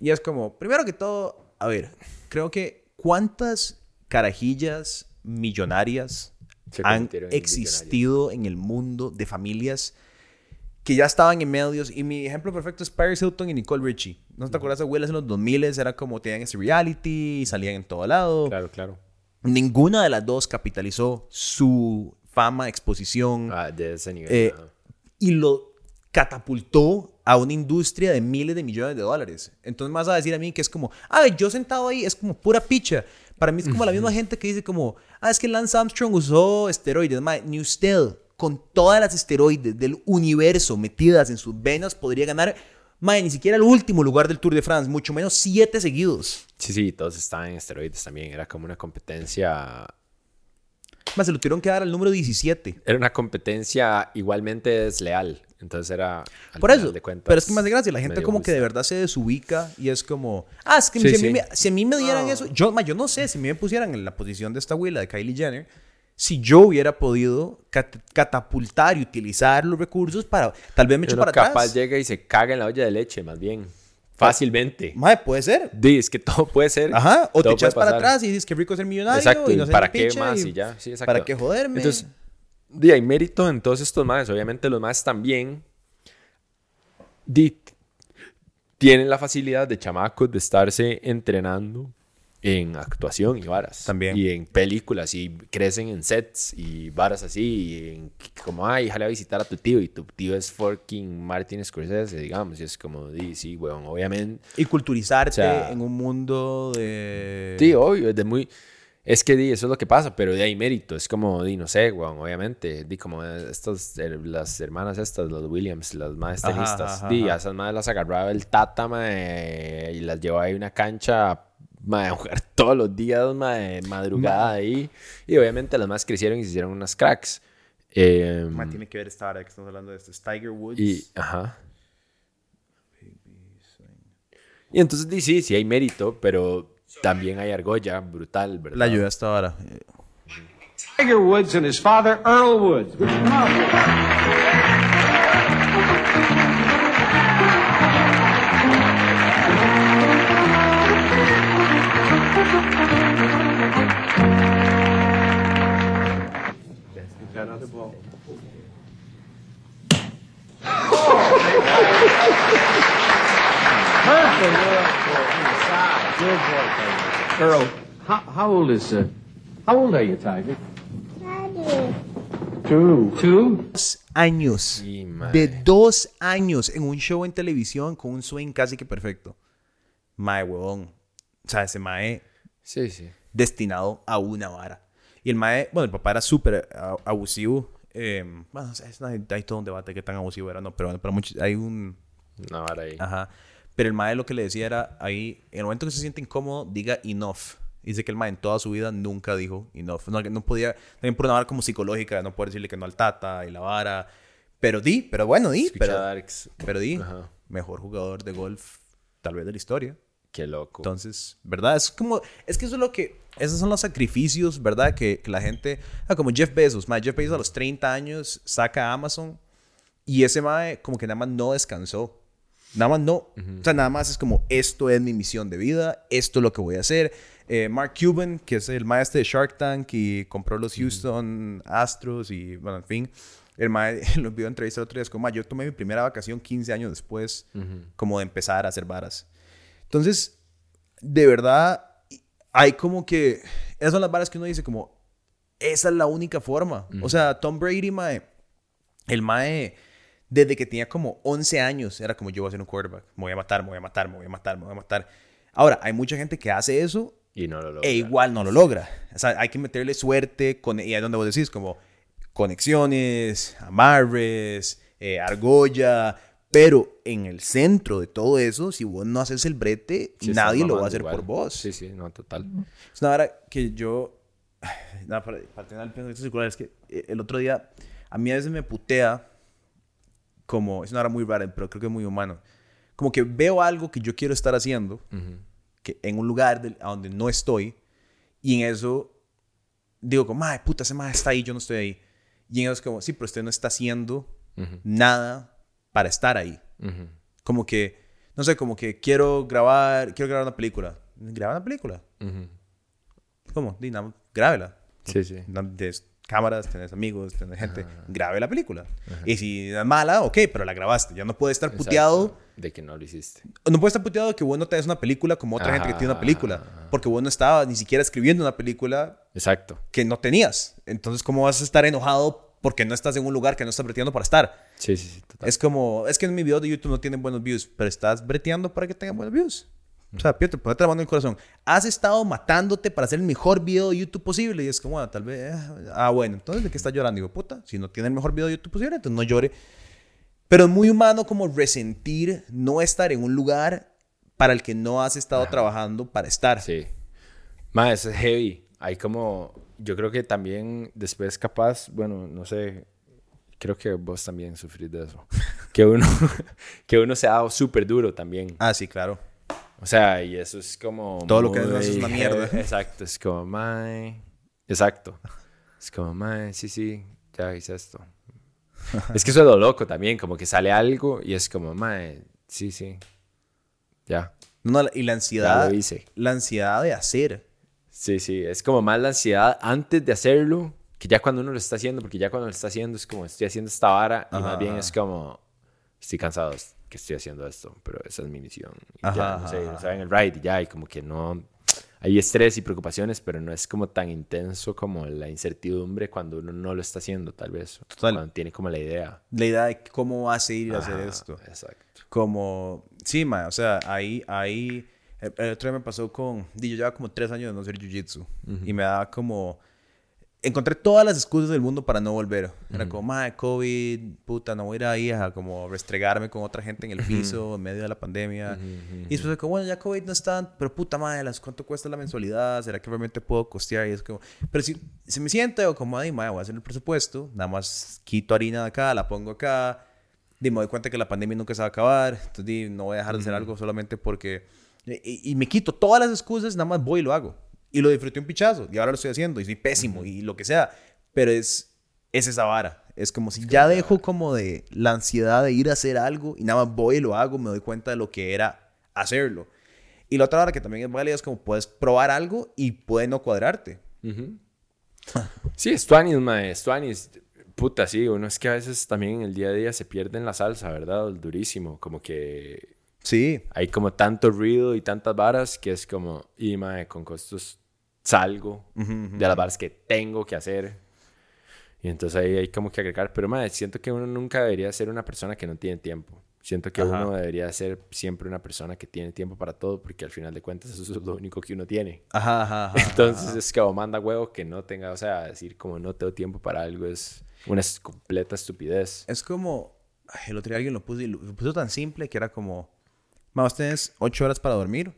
Y es como, primero que todo, a ver, creo que cuántas carajillas millonarias han existido en el mundo de familias que ya estaban en medios. Y mi ejemplo perfecto es Paris Hilton y Nicole Richie. ¿No te acuerdas? Abuelas en los dos mil era como tenían ese reality y salían en todo lado. Claro, claro. Ninguna de las dos capitalizó su fama, exposición. Ah, de ese nivel. Eh, ah. Y lo catapultó a una industria de miles de millones de dólares. Entonces me vas a decir a mí que es como, a ver, yo sentado ahí es como pura picha. Para mí es como la misma gente que dice como, ah, es que Lance Armstrong usó esteroides. Mae, ni usted, con todas las esteroides del universo metidas en sus venas, podría ganar... Mae, ni siquiera el último lugar del Tour de France, mucho menos siete seguidos. Sí, sí, todos estaban en esteroides también. Era como una competencia... Mae, se lo tuvieron que dar al número diecisiete. Era una competencia igualmente desleal. Entonces era... Por eso, de cuentas, pero es que más de gracia, la gente como gusta. Que de verdad se desubica y es como... Ah, es que sí, si, sí. A mí me, si a mí me dieran no. eso... Yo, mae, yo no sé, si me pusieran en la posición de esta abuela de Kylie Jenner... Si yo hubiera podido cat- catapultar y utilizar los recursos para... Tal vez me echo para atrás. Capaz llega y se caga en la olla de leche, más bien. Fácilmente. Mae, puede ser. Dices que todo puede ser. Ajá. O te echas para atrás y dices que rico ser millonario. Exacto. Y no ¿para qué más? Y, y ya. Sí, exacto. ¿Para qué joderme? Entonces, di, hay mérito en todos estos maes. Obviamente los maes también di, tienen la facilidad de chamacos de estarse entrenando en actuación y varas. También. Y en películas y crecen en sets y varas así. Y en, como, ay, jale a visitar a tu tío. Y tu tío es fucking Martin Scorsese, digamos. Y es como, sí, sí, weón, obviamente. Y culturizarte o sea, en un mundo de... Sí, obvio, es de muy... Es que di, eso es lo que pasa, pero de ahí mérito. Es como, di, no sé, weón, obviamente. Di, como estas, las hermanas estas, las Williams, las más tenistas. Di, a esas madres las agarraba el tátama y las llevaba ahí a una cancha... mae, jugar todos los días, mae, madrugada mae. Ahí. Y obviamente las más crecieron y se hicieron unas cracks. Eh, mae, tiene que ver esta hora que estamos hablando de esto. Es Tiger Woods. Y, ajá. Y entonces sí, sí hay mérito, pero también hay argolla brutal, ¿verdad? La ayuda hasta ahora. Tiger Woods and his father Earl Woods. Earl, how, how old is uh, how old are you, Tiger? Two. Two. Dos años. Sí, de dos años en un show en televisión con un swing casi que perfecto. Mae, huevón. O sea, ese mae. Sí, sí. Destinado a una vara. Y el mae, bueno, el papá era súper abusivo. Eh, bueno, es una, hay todo un debate que tan abusivo era, no, pero, pero mucho, hay un. Una vara ahí. Ajá. Pero el mae lo que le decía era ahí, en el momento que se siente incómodo, diga enough. Dice que el mae en toda su vida nunca dijo enough. No, no podía, también por una vara como psicológica, no poder decirle que no al tata y la vara. Pero di, pero bueno, di. Pero, pero di, ajá. Mejor jugador de golf tal vez de la historia. Qué loco. Entonces, ¿verdad? Es como, es que eso es lo que, esos son los sacrificios, ¿verdad? Que, que la gente, ah, como Jeff Bezos. Mae, Jeff Bezos a los treinta años saca Amazon y ese mae como que nada más no descansó. Nada más no. Uh-huh. O sea, nada más es como, esto es mi misión de vida, esto es lo que voy a hacer. Eh, Mark Cuban, que es el maestro de Shark Tank y compró los Houston uh-huh. Astros y, bueno, en fin. El maestro lo vio en entrevista el otro día. Es como, yo tomé mi primera vacación quince años después, uh-huh. como de empezar a hacer varas. Entonces, de verdad, hay como que... Esas son las varas que uno dice como, esa es la única forma. Uh-huh. O sea, Tom Brady, mae, el mae... Desde que tenía como once años, era como yo voy a ser un quarterback. Me voy a matar, me voy a matar, me voy a matar, me voy a matar. Ahora, hay mucha gente que hace eso y no lo logra. E igual no lo logra. O sea, hay que meterle suerte. Con, y ahí es donde vos decís, como conexiones, amarres, eh, argolla. Pero en el centro de todo eso, si vos no haces el brete, sí, nadie lo va a hacer igual. Por vos. Sí, sí, no, total. Es una hora que yo... No, para, para tener el pensamiento circular, es que el otro día a mí a veces me putea... Como, es una hora muy rara, pero creo que es muy humano. Como que veo algo que yo quiero estar haciendo, uh-huh. que en un lugar de, a donde no estoy, y en eso digo como, mae, puta, ese mae está ahí, yo no estoy ahí. Y en eso es como, sí, pero usted no está haciendo uh-huh. nada para estar ahí. Uh-huh. Como que, no sé, como que quiero grabar, quiero grabar una película. ¿Graba una película? Uh-huh. ¿Cómo? Dí, nada, grábela. Sí, sí. De esto. Cámaras, tenés amigos, tenés gente, ajá. Grabe la película. Ajá. Y si es mala, ok, pero la grabaste. Ya no puedes estar exacto. puteado... De que no lo hiciste. No puedes estar puteado de que vos no tenés una película como otra ajá. gente que tiene una película. Ajá. Porque vos no estabas ni siquiera escribiendo una película... Exacto. ...que no tenías. Entonces, ¿cómo vas a estar enojado porque no estás en un lugar que no estás breteando para estar? Sí, sí, sí. Total. Es como... Es que en mi video de YouTube no tienen buenos views, pero estás breteando para que tengan buenos views. O sea, Pietro, ponete la mano en el corazón. Has estado matándote para hacer el mejor video de YouTube posible. Y es como, bueno, tal vez... Eh, ah, bueno, entonces, ¿de qué estás llorando? Digo, puta, si no tiene el mejor video de YouTube posible, entonces no llore. Pero es muy humano como resentir no estar en un lugar para el que no has estado ajá. trabajando para estar. Sí. Mae, eso es heavy. Hay como... Yo creo que también después capaz, bueno, no sé... Creo que vos también sufrís de eso. que, uno, que uno se ha dado súper duro también. Ah, sí, claro. O sea, y eso es como... Todo muy... lo que es, es una mierda. Exacto, es como, mae... Exacto. Es como, mae, sí, sí, ya hice esto. Es que eso es lo loco también, como que sale algo y es como, mae, sí, sí, ya. No, y la ansiedad... Ya lo hice. La ansiedad de hacer. Sí, sí, es como más la ansiedad antes de hacerlo que ya cuando uno lo está haciendo, porque ya cuando lo está haciendo es como, estoy haciendo esta vara y ajá. más bien es como, estoy cansado, que estoy haciendo esto, pero esa es mi misión. Y ajá, ya, no sé, ajá. saben el ride y ya, y como que no... Hay estrés y preocupaciones, pero no es como tan intenso como la incertidumbre cuando uno no lo está haciendo, tal vez. Total. Cuando tiene como la idea. La idea de cómo va a seguir a hacer esto. Exacto. Como... Sí, man, o sea, ahí... ahí el, el otro día me pasó con... Yo llevaba como tres años de no hacer jiu-jitsu. Uh-huh. Y me daba como... encontré todas las excusas del mundo para no volver. Era uh-huh. como, madre, COVID, puta, no voy a ir ahí a como restregarme con otra gente en el piso, uh-huh. en medio de la pandemia. Uh-huh. Y después, como, bueno, ya COVID no está, pero puta madre, ¿cuánto cuesta la mensualidad? ¿Será que realmente puedo costear? Y es como, pero si se si me siento, como, ay, madre, voy a hacer el presupuesto, nada más quito harina de acá, la pongo acá, y me doy cuenta que la pandemia nunca se va a acabar, entonces di, no voy a dejar de hacer uh-huh. algo solamente porque. Y, y me quito todas las excusas, nada más voy y lo hago. Y lo disfruté un pichazo. Y ahora lo estoy haciendo. Y soy pésimo. Uh-huh. Y lo que sea. Pero es, es esa vara. Es como si es ya dejo como de la ansiedad de ir a hacer algo. Y nada más voy y lo hago. Me doy cuenta de lo que era hacerlo. Y la otra vara que también es válida es como puedes probar algo y puede no cuadrarte. Uh-huh. Sí, es tuanis, mae. Es tuanis. Puta, sí. Uno es que a veces también en el día a día se pierde en la salsa, ¿verdad? Durísimo. Como que... Sí. Hay como tanto ruido y tantas varas que es como, y mae, con costos salgo uh-huh, uh-huh. de las varas que tengo que hacer. Y entonces ahí hay como que agregar. Pero mae, siento que uno nunca debería ser una persona que no tiene tiempo. Siento que Ajá. uno debería ser siempre una persona que tiene tiempo para todo, porque al final de cuentas eso es lo único que uno tiene. Ajá, ajá, ajá, entonces ajá. es que o manda huevo que no tenga, o sea, decir como no tengo tiempo para algo es una completa estupidez. Es como, ay, el otro día alguien lo puso, y lo puso tan simple que era como... Más tenés ocho horas para dormir,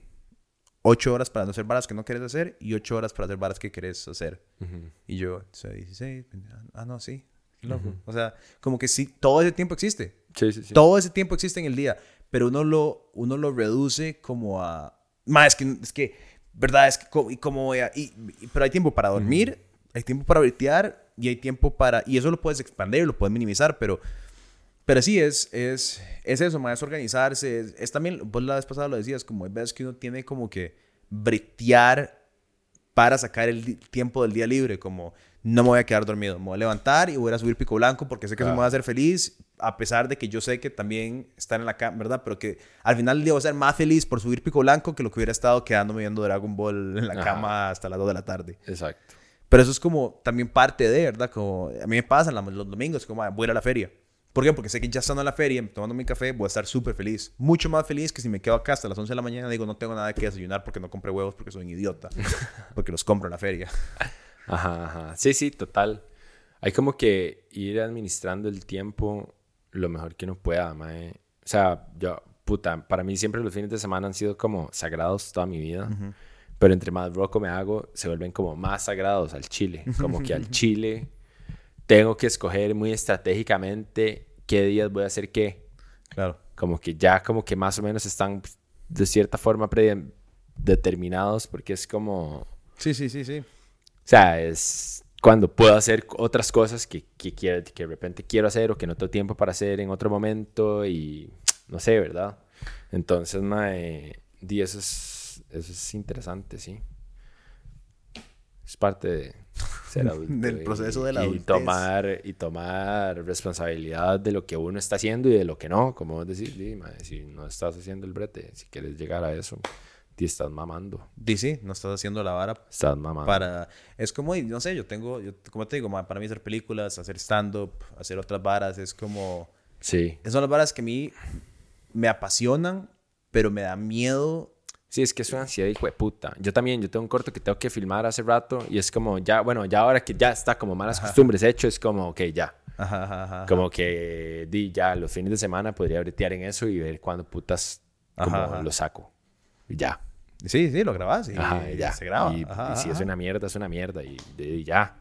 ocho horas para no hacer varas que no querés hacer y ocho horas para hacer varas que querés hacer. Uh-huh. Y yo, soy dieciséis, ah, no, sí. Loco. Uh-huh. O sea, como que sí, todo ese tiempo existe. Sí, sí, sí. Todo ese tiempo existe en el día, pero uno lo, uno lo reduce como a... Más es que, es que, ¿verdad? Es que, ¿cómo, y cómo voy a...? Y, y, pero hay tiempo para dormir, uh-huh. hay tiempo para bretear y hay tiempo para... Y eso lo puedes expandir, lo puedes minimizar, pero... Pero sí, es, es, es eso, más es organizarse. Es, es también, vos la vez pasada lo decías, como hay veces que uno tiene como que bretear para sacar el tiempo del día libre. Como, no me voy a quedar dormido, me voy a levantar y voy a subir Pico Blanco porque sé que claro. eso me va a hacer feliz. A pesar de que yo sé que también estar en la cama, ¿verdad? Pero que al final del día voy a ser más feliz por subir Pico Blanco que lo que hubiera estado quedándome viendo Dragon Ball en la Ajá. cama hasta las dos de la tarde. Exacto. Pero eso es como también parte de, ¿verdad? Como, a mí me pasan los domingos, como voy a ir a la feria. ¿Por qué? Porque sé que ya estando en la feria, tomando mi café, voy a estar súper feliz. Mucho más feliz que si me quedo acá hasta las once de la mañana y digo, no tengo nada que desayunar porque no compré huevos porque soy un idiota. Porque los compro en la feria. Ajá, ajá. Sí, sí, total. Hay como que ir administrando el tiempo lo mejor que uno pueda, mae. O sea, yo, puta, para mí siempre los fines de semana han sido como sagrados toda mi vida. Uh-huh. Pero entre más roco me hago, se vuelven como más sagrados al chile. Como que al chile... Tengo que escoger muy estratégicamente qué días voy a hacer qué. Claro. Como que ya como que más o menos están de cierta forma predeterminados porque es como... Sí, sí, sí, sí. O sea, es cuando puedo hacer otras cosas que, que, quiero, que de repente quiero hacer o que no tengo tiempo para hacer en otro momento y no sé, ¿verdad? Entonces, mae, y eso es, eso es interesante, sí. Es parte de ser adulto del proceso y, de la adultez. Y tomar, y tomar responsabilidad de lo que uno está haciendo y de lo que no. Como vos decís, di, madre, si no estás haciendo el brete, si quieres llegar a eso, te estás mamando. Di, sí, no estás haciendo la vara. Estás mamando. Para, es como, no sé, yo tengo, yo, como te digo, madre, para mí hacer películas, hacer stand-up, hacer otras varas, es como... Sí. Esas son las varas que a mí me apasionan, pero me da miedo... Sí, es que es una ansiedad, hijo de puta. Yo también, yo tengo un corto que tengo que filmar hace rato y es como, ya, bueno, ya ahora que ya está como malas ajá. costumbres hecho, es como, ok, ya. Ajá, ajá, ajá. Como que, di, ya los fines de semana podría bretear en eso y ver cuándo putas como ajá, ajá. lo saco. Y ya. Sí, sí, lo grabás y, ajá, y ya. se graba. Y, ajá, y si ajá. es una mierda, es una mierda y, y ya.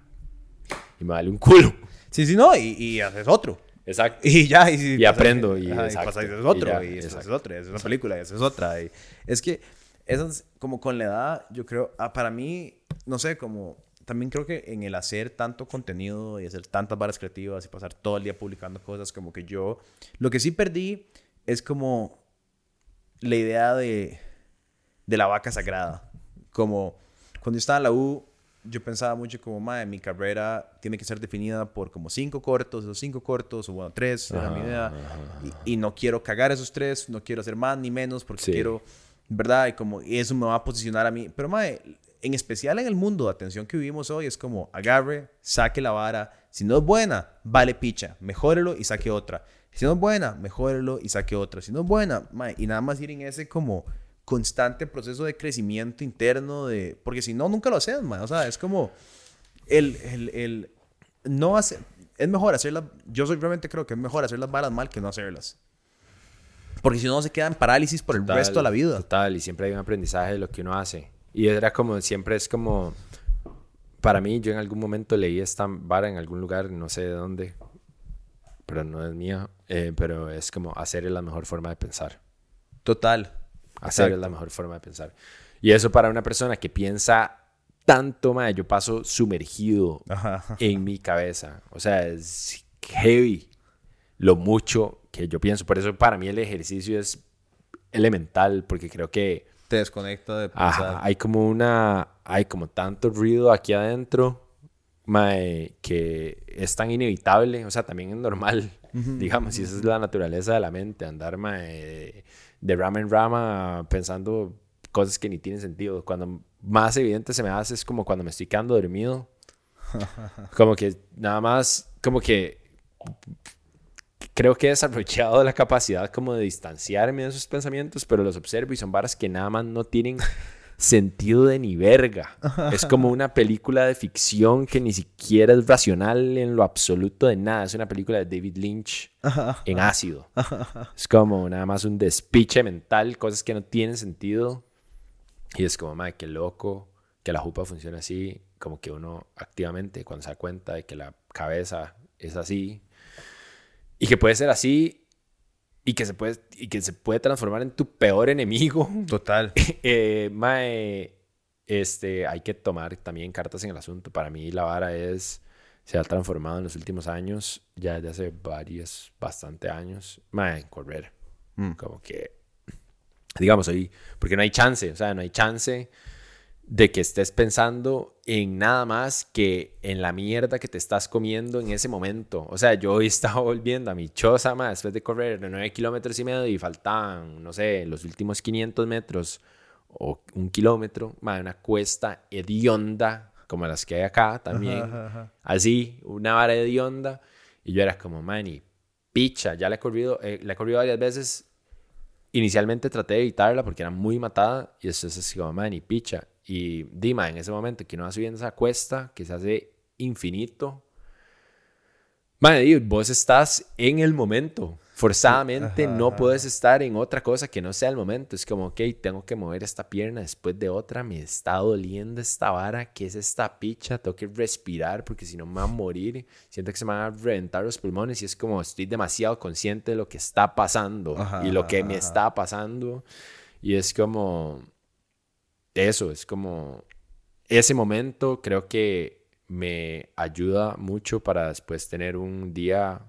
Y me vale un culo. Sí, sí, no, y, y haces otro. Exacto. Y ya. Y, y pasa, aprendo. Y, ajá, y pasa y haces otro. Y, ya, y haces exacto. otro. Y haces una película y haces otra. Y es que... Esas, como con la edad, yo creo, ah, para mí, no sé, como también creo que en el hacer tanto contenido y hacer tantas varas creativas y pasar todo el día publicando cosas, como que yo, lo que sí perdí es como la idea de, de la vaca sagrada. Como cuando yo estaba en la U, yo pensaba mucho como, madre, mi carrera tiene que ser definida por como cinco cortos, esos cinco cortos, o bueno, tres, era mi idea. Y, y no quiero cagar esos tres, no quiero hacer más ni menos porque sí. quiero... ¿Verdad? Y como eso me va a posicionar a mí. Pero, mae, en especial en el mundo de atención que vivimos hoy, es como agarre, saque la vara. Si no es buena, vale picha. Mejórelo y saque otra. Si no es buena, mejórelo y saque otra. Si no es buena, mae, y nada más ir en ese como constante proceso de crecimiento interno de... Porque si no, nunca lo haces, mae. O sea, es como... el, el, el no hacer, es mejor hacerlas, yo soy, realmente creo que es mejor hacer las varas mal que no hacerlas. Porque si no, se queda en parálisis por el total, resto de la vida. Total, y siempre hay un aprendizaje de lo que uno hace. Y era como, siempre es como, para mí, yo en algún momento leí esta vara en algún lugar, no sé de dónde, pero no es mía, eh, pero es como, hacer es la mejor forma de pensar. Total. Hacer exacto. Es la mejor forma de pensar. Y eso para una persona que piensa tanto, madre, yo paso sumergido ajá. en mi cabeza. O sea, es heavy lo mucho que yo pienso. Por eso para mí el ejercicio es elemental, porque creo que te desconecta de pensar. Ajá, hay como una, hay como tanto ruido aquí adentro, mae, que es tan inevitable. O sea, también es normal, uh-huh. digamos, y esa es la naturaleza de la mente, andar, mae, de rama en rama pensando cosas que ni tienen sentido. Cuando más evidente se me hace es como cuando me estoy quedando dormido. Como que nada más, como que creo que he desarrollado la capacidad como de distanciarme de esos pensamientos, pero los observo y son varas que nada más no tienen sentido de ni verga. Es como una película de ficción que ni siquiera es racional en lo absoluto de nada. Es una película de David Lynch en ácido. Es como nada más un despiche mental, cosas que no tienen sentido. Y es como, madre, qué loco que la jupa funciona así. Como que uno activamente, cuando se da cuenta de que la cabeza es así y que puede ser así y que se puede, y que se puede transformar en tu peor enemigo. Total. eh, mae, este, hay que tomar también cartas en el asunto. Para mí la vara es, se ha transformado en los últimos años, ya desde hace varios, bastante años, mae, en correr. Mm. Como que, digamos, ahí, porque no hay chance, o sea, no hay chance de que estés pensando en nada más que en la mierda que te estás comiendo en ese momento. O sea, yo hoy estaba volviendo a mi choza, ma, después de correr nueve kilómetros y medio y faltaban, no sé, los últimos quinientos metros o un kilómetro, ma, una cuesta hedionda, como las que hay acá también, ajá, ajá. así, una vara hedionda. Y yo era como, mani, picha, ya la he corrido, eh, la he corrido varias veces. Inicialmente traté de evitarla porque era muy matada y eso es como, mani, picha. Y dima, en ese momento que uno va subiendo esa cuesta, que se hace infinito, madre, vos estás en el momento. Forzadamente ajá, no puedes estar en otra cosa que no sea el momento. Es como, ok, tengo que mover esta pierna después de otra. Me está doliendo esta vara. ¿Qué es esta picha? Tengo que respirar porque si no me va a morir. Siento que se me van a reventar los pulmones. Y es como, estoy demasiado consciente de lo que está pasando ajá, y lo que ajá. me está pasando. Y es como... Eso, es como... Ese momento creo que me ayuda mucho para después tener un día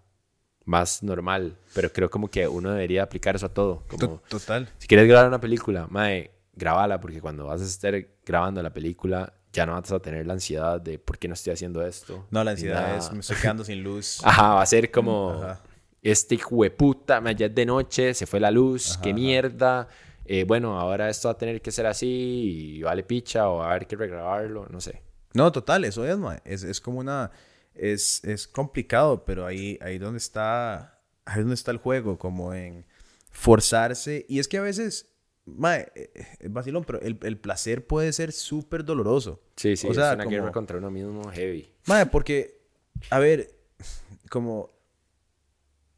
más normal. Pero creo como que uno debería aplicar eso a todo. Como, total. Si quieres grabar una película, mae, grábala. Porque cuando vas a estar grabando la película, ya no vas a tener la ansiedad de ¿por qué no estoy haciendo esto? No, la ansiedad nada. Es me estoy quedando sin luz. Ajá, va a ser como... Ajá. Este hijo de puta, mae, ya es de noche, se fue la luz, ajá, qué mierda... Eh, bueno, ahora esto va a tener que ser así y vale picha o a ver qué regrabarlo, no sé. No, total, eso es, man. Es, es como una... Es, es complicado, pero ahí, ahí, donde está, ahí donde está el juego, como en forzarse. Y es que a veces, man, es vacilón, pero el, el placer puede ser súper doloroso. Sí, sí, o sea, es una como, guerra contra uno mismo heavy. Man, porque, a ver, como...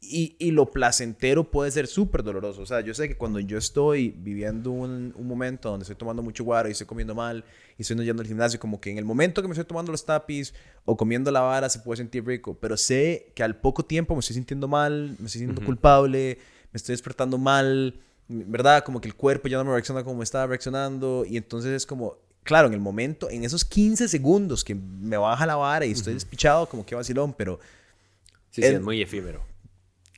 Y, y lo placentero puede ser súper doloroso. O sea, yo sé que cuando yo estoy viviendo un, un momento donde estoy tomando mucho guaro y estoy comiendo mal y estoy no yendo al gimnasio, como que en el momento que me estoy tomando los tapis o comiendo la vara se puede sentir rico. Pero sé que al poco tiempo me estoy sintiendo mal, me estoy sintiendo uh-huh. culpable, me estoy despertando mal, ¿verdad? Como que el cuerpo ya no me reacciona como me estaba reaccionando. Y entonces es como, claro, en el momento, en esos quince segundos que me baja la vara y estoy uh-huh. despichado, como que vacilón, pero... Sí, sí, es, es muy efímero.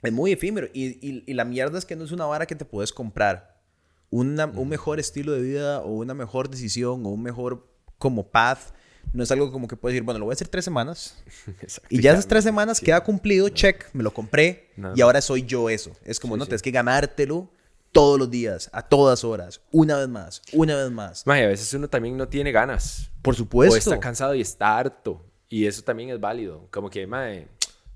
Es muy efímero. Y, y, y la mierda es que no es una vara que te puedes comprar. Una, mm. Un mejor estilo de vida o una mejor decisión o un mejor como path. No es algo como que puedes decir, bueno, lo voy a hacer tres semanas. Y ya esas tres semanas sí. queda cumplido, no. check, me lo compré. No. Y ahora soy yo eso. Es como, sí, no, sí. tienes que ganártelo todos los días, a todas horas, una vez más, una vez más. Man, a veces uno también no tiene ganas. Por supuesto. O está cansado y está harto. Y eso también es válido. Como que, man,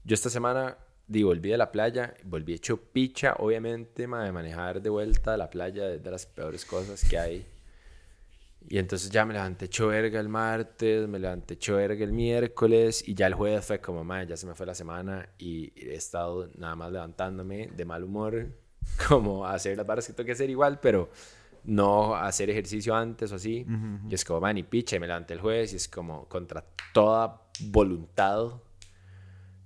yo esta semana... Y volví de la playa, volví hecho picha, obviamente, ma, de manejar de vuelta a la playa es de las peores cosas que hay. Y entonces ya me levanté hecho verga el martes, me levanté hecho verga el miércoles, y ya el jueves fue como, madre, ya se me fue la semana, y he estado nada más levantándome de mal humor, como hacer las barras que tengo que hacer igual, pero no hacer ejercicio antes o así. Uh-huh. Y es como, man, y picha, y me levanté el jueves, y es como contra toda voluntad.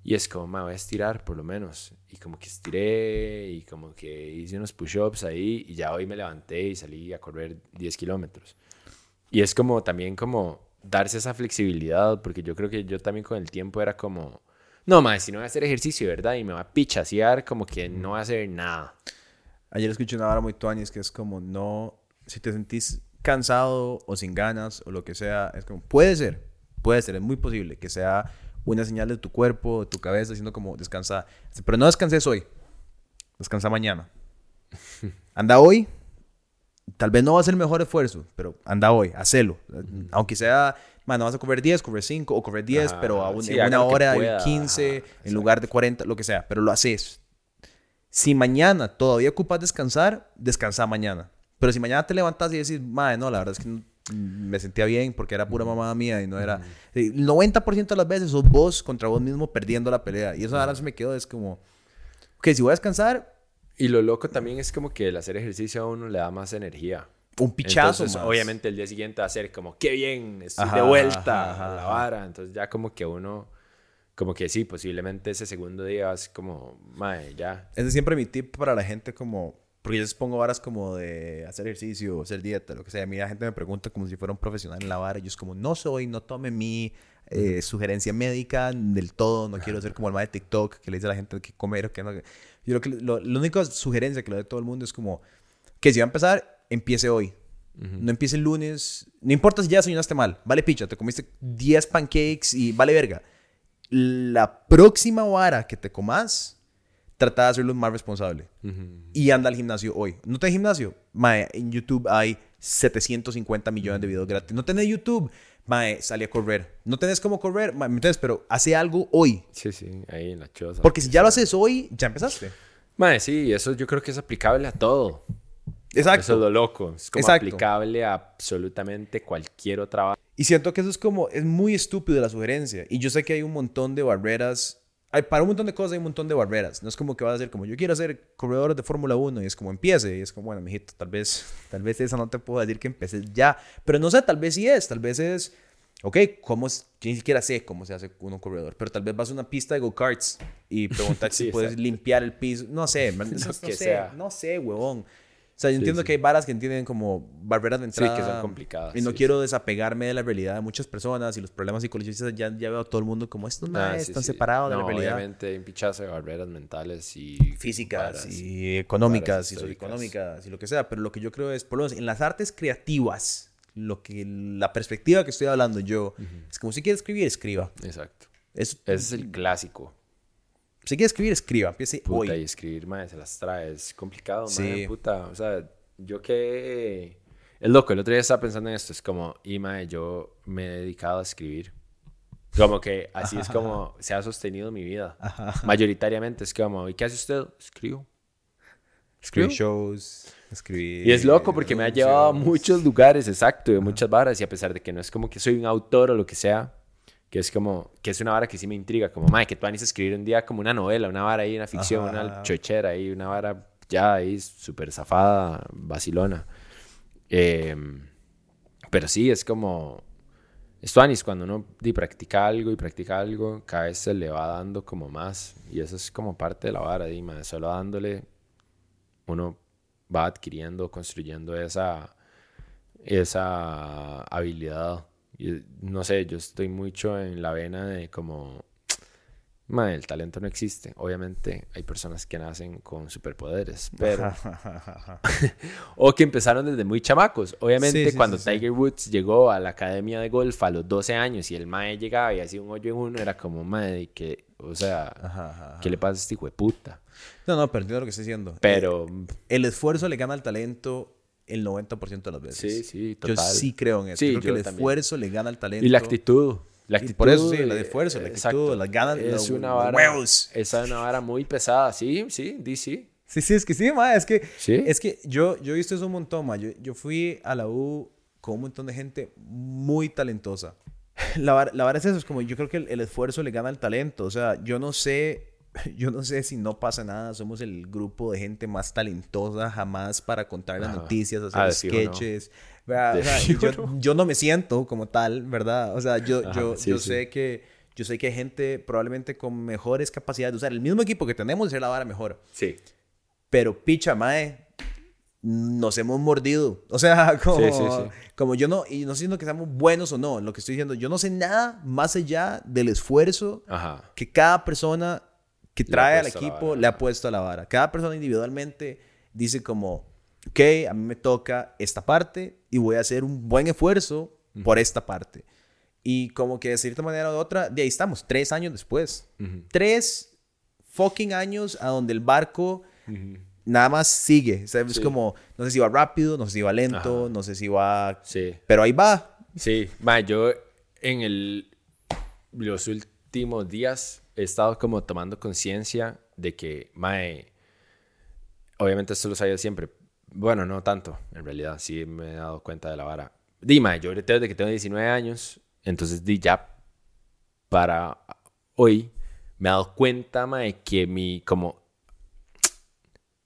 Y es como, man, voy a estirar por lo menos. Y como que estiré, y como que hice unos push-ups ahí, y ya hoy me levanté y salí a correr diez kilómetros. Y es como también como darse esa flexibilidad, porque yo creo que yo también con el tiempo era como, no, man, si no voy a hacer ejercicio, ¿verdad? Y me va a pichasear, como que no voy a hacer nada. Ayer escuché una vara muy tuanis que es como, no, si te sentís cansado o sin ganas o lo que sea, es como, puede ser, puede ser, es muy posible que sea una señal de tu cuerpo, de tu cabeza, diciendo como, descansa, pero no descanses hoy, descansa mañana. Anda hoy, tal vez no va a ser el mejor esfuerzo, pero anda hoy, hacelo. Uh-huh. Aunque sea, man, no vas a correr diez, correr cinco o correr diez, ajá, pero a un, sí, en una hora, en quince, ajá, en lugar de cuarenta, lo que sea, pero lo haces. Si mañana todavía ocupas descansar, descansa mañana. Pero si mañana te levantas y decís, madre, no, la verdad es que me sentía bien porque era pura mamada mía y no era... El noventa por ciento de las veces sos vos contra vos mismo perdiendo la pelea. Y eso ahora se me quedó, es como... Ok, si voy a descansar... Y lo loco también es como que el hacer ejercicio a uno le da más energía. Un pichazo. Entonces, más. Obviamente el día siguiente va a ser como, qué bien, estoy ajá, de vuelta ajá, a la vara. Entonces ya como que uno... Como que sí, posiblemente ese segundo día vas como, mae, ya. Ese es siempre mi tip para la gente como... Porque yo les pongo varas como de hacer ejercicio, hacer dieta, lo que sea. A mí la gente me pregunta como si fuera un profesional en la vara. Yo es como, no soy, no tome mi eh, sugerencia médica del todo. No quiero ser como el mae de TikTok que le dice a la gente qué comer o qué no. Yo creo que lo, la única sugerencia que le doy a todo el mundo es como... Que si va a empezar, empiece hoy. Uh-huh. No empiece el lunes. No importa si ya desayunaste mal. Vale picha, te comiste diez pancakes y vale verga. La próxima vara que te comas, trata de hacerlo más responsable. Uh-huh. Y anda al gimnasio hoy. ¿No tenés gimnasio? Mae, en YouTube hay setecientos cincuenta millones de videos gratis. ¿No tenés YouTube? Mae, salí a correr. ¿No tenés cómo correr? Mae, ¿me entiendes? Pero hace algo hoy. Sí, sí, ahí en la choza. Porque si ya lo haces hoy, ya empezaste. Mae, sí, eso yo creo que es aplicable a todo. Exacto. Eso es lo loco. Es como exacto, aplicable a absolutamente cualquier otra vara. Y siento que eso es como... Es muy estúpido la sugerencia. Y yo sé que hay un montón de barreras. Hay, para un montón de cosas hay un montón de barreras. No es como que vas a decir como... Yo quiero ser corredor de Fórmula uno. Y es como empiece. Y es como... Bueno, mijito, tal vez... Tal vez esa no te puedo decir que empieces ya. Pero no sé, tal vez sí es. Tal vez es... Ok, ¿cómo es? Yo ni siquiera sé cómo se hace uno corredor. Pero tal vez vas a una pista de go-karts. Y preguntar sí, si puedes exacto, limpiar el piso. No sé. No, no, no sé, sea. no sé, huevón. O sea, yo sí, entiendo sí, que hay varas que entienden como barreras de entrada. Sí, que son complicadas. Y no sí, quiero sí. desapegarme de la realidad de muchas personas y los problemas psicológicos. Ya, ya veo a todo el mundo como esto, no nah, es sí, tan sí. separado no, de la realidad. Obviamente hay un pichazo de barreras mentales y... Físicas y económicas y socioeconómicas y lo que sea. Pero lo que yo creo es, por lo menos en las artes creativas, lo que, la perspectiva que estoy hablando yo, uh-huh. es como si quiere escribir, escriba. Exacto. Es, Ese es el clásico. Si quieres escribir, escriba. Empiece puta, hoy. Puta, y escribir, madre, se las trae. Es complicado, sí. madre, puta. O sea, yo que... Es loco, el otro día estaba pensando en esto. Es como, y madre, yo me he dedicado a escribir. Como que así es como se ha sostenido mi vida. Mayoritariamente es como, ¿y qué hace usted? Escribo. Escribo shows. Escribir. Y es loco porque me ha llevado a muchos lugares, exacto, de muchas varas. Y a pesar de que no es como que soy un autor o lo que sea... Que es como... Que es una vara que sí me intriga. Como, madre, que tú anís a escribir un día como una novela. Una vara ahí, una ficción, ajá, una chochera ahí. Una vara ya ahí súper zafada, vacilona. Eh, pero sí, es como... Es tuanis, cuando uno y practica algo y practica algo, cada vez se le va dando como más. Y eso es como parte de la vara, dime. Solo dándole, uno va adquiriendo, construyendo esa... Esa habilidad... No sé, yo estoy mucho en la vena de como... Madre, el talento no existe. Obviamente hay personas que nacen con superpoderes, pero... o que empezaron desde muy chamacos. Obviamente sí, sí, cuando sí, Tiger sí. Woods llegó a la academia de golf a los doce años y el mae llegaba y hacía un hoyo en uno, era como, madre, que... O sea, ajá, ajá, ¿qué le pasa a este hijo de puta? No, no, pero entiendo lo que estoy diciendo. Pero... El, el esfuerzo le gana al talento... El noventa por ciento de las veces. Sí, sí, total. Yo sí creo en eso. Sí, creo que el también. Esfuerzo le gana al talento. Y la actitud. La actitud y por eso sí, el esfuerzo, la actitud, exacto. las ganas. Es una vara. Huevos. Esa es una vara muy pesada. Sí, sí, di sí. Sí, sí, es que sí, ma. Es que, ¿sí? es que yo, yo he visto eso un montón, ma. Yo, yo fui a la U con un montón de gente muy talentosa. La verdad es eso, es como yo creo que el, el esfuerzo le gana al talento. O sea, yo no sé... Yo no sé si no pasa nada. Somos el grupo de gente más talentosa jamás para contar las ah, noticias, hacer ah, sketches. No. O sea, yo, yo no me siento como tal, ¿verdad? O sea, yo, Ajá, yo, sí, yo sí. sé que yo sé que hay gente probablemente con mejores capacidades de usar el mismo equipo que tenemos y hacer la vara mejor. Sí. Pero picha, mae, nos hemos mordido. O sea, como, sí, sí, sí. como yo no... Y no siento que seamos buenos o no. Lo que estoy diciendo, yo no sé nada más allá del esfuerzo Ajá. que cada persona... que trae al equipo, le ha puesto a la vara. Cada persona individualmente dice como, ok, a mí me toca esta parte y voy a hacer un buen esfuerzo uh-huh. por esta parte. Y como que de cierta manera u otra, de ahí estamos, tres años después. Uh-huh. Tres fucking años a donde el barco uh-huh. nada más sigue. O sea, sí. Es como, no sé si va rápido, no sé si va lento, Ajá. no sé si va... Sí. Pero ahí va. Sí. Ma, yo en el... los últimos días... he estado como tomando conciencia de que, mae, obviamente esto lo sabía siempre. Bueno, no tanto, en realidad. Sí me he dado cuenta de la vara. Di, mae, yo ahorita desde que tengo diecinueve años, entonces di ya para hoy, me he dado cuenta, mae, que mi, como...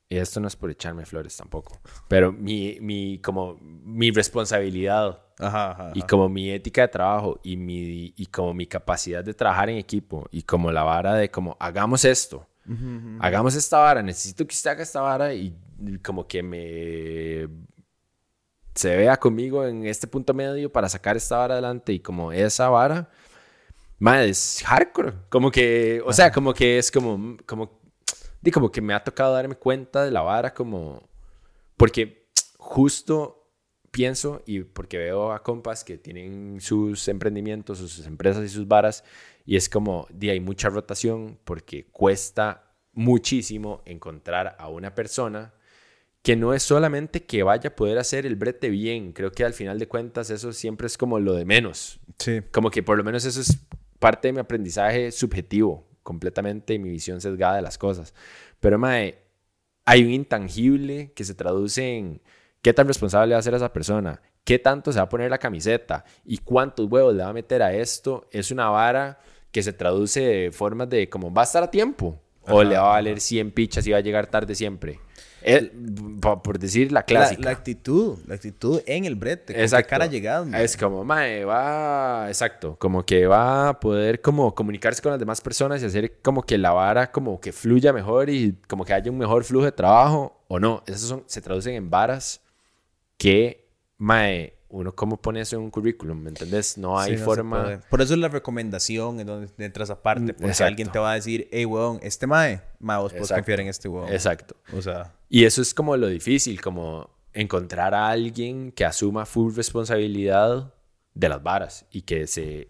Y esto no es por echarme flores tampoco, pero mi, mi, como, mi responsabilidad ajá, ajá, y como mi ética de trabajo y, mi, y como mi capacidad de trabajar en equipo y como la vara de como, hagamos esto, uh-huh, uh-huh. hagamos esta vara, necesito que usted haga esta vara y, y como que me... se vea conmigo en este punto medio para sacar esta vara adelante y como esa vara, madre, es hardcore. Como que, o ajá. sea, como que es como... como y como que me ha tocado darme cuenta de la vara como... Porque justo pienso y porque veo a compas que tienen sus emprendimientos, sus empresas y sus varas. Y es como, de hay mucha rotación porque cuesta muchísimo encontrar a una persona que no es solamente que vaya a poder hacer el brete bien. Creo que al final de cuentas eso siempre es como lo de menos. Sí. Como que por lo menos eso es parte de mi aprendizaje subjetivo. Completamente mi visión sesgada de las cosas. Pero, mae, hay un intangible que se traduce en qué tan responsable va a ser esa persona, qué tanto se va a poner la camiseta y cuántos huevos le va a meter a esto. Es una vara que se traduce de formas de como va a estar a tiempo ajá, o le va a valer cien pichas y va a llegar tarde siempre. El, por decir la clásica. La, la actitud, la actitud en el brete. Exacto. Cara llegando. Es como, mae, va... Exacto. Como que va a poder como comunicarse con las demás personas y hacer como que la vara como que fluya mejor y como que haya un mejor flujo de trabajo o no. Esas son, se traducen en varas que, mae, uno cómo pone eso en un currículum, ¿me entendés? No hay sí, no forma... Por eso es la recomendación en donde entras aparte, porque exacto. alguien te va a decir, hey, weón, este mae, mae, vos podés confiar en este weón. Exacto. O sea... Y eso es como lo difícil, como encontrar a alguien que asuma full responsabilidad de las varas y que se...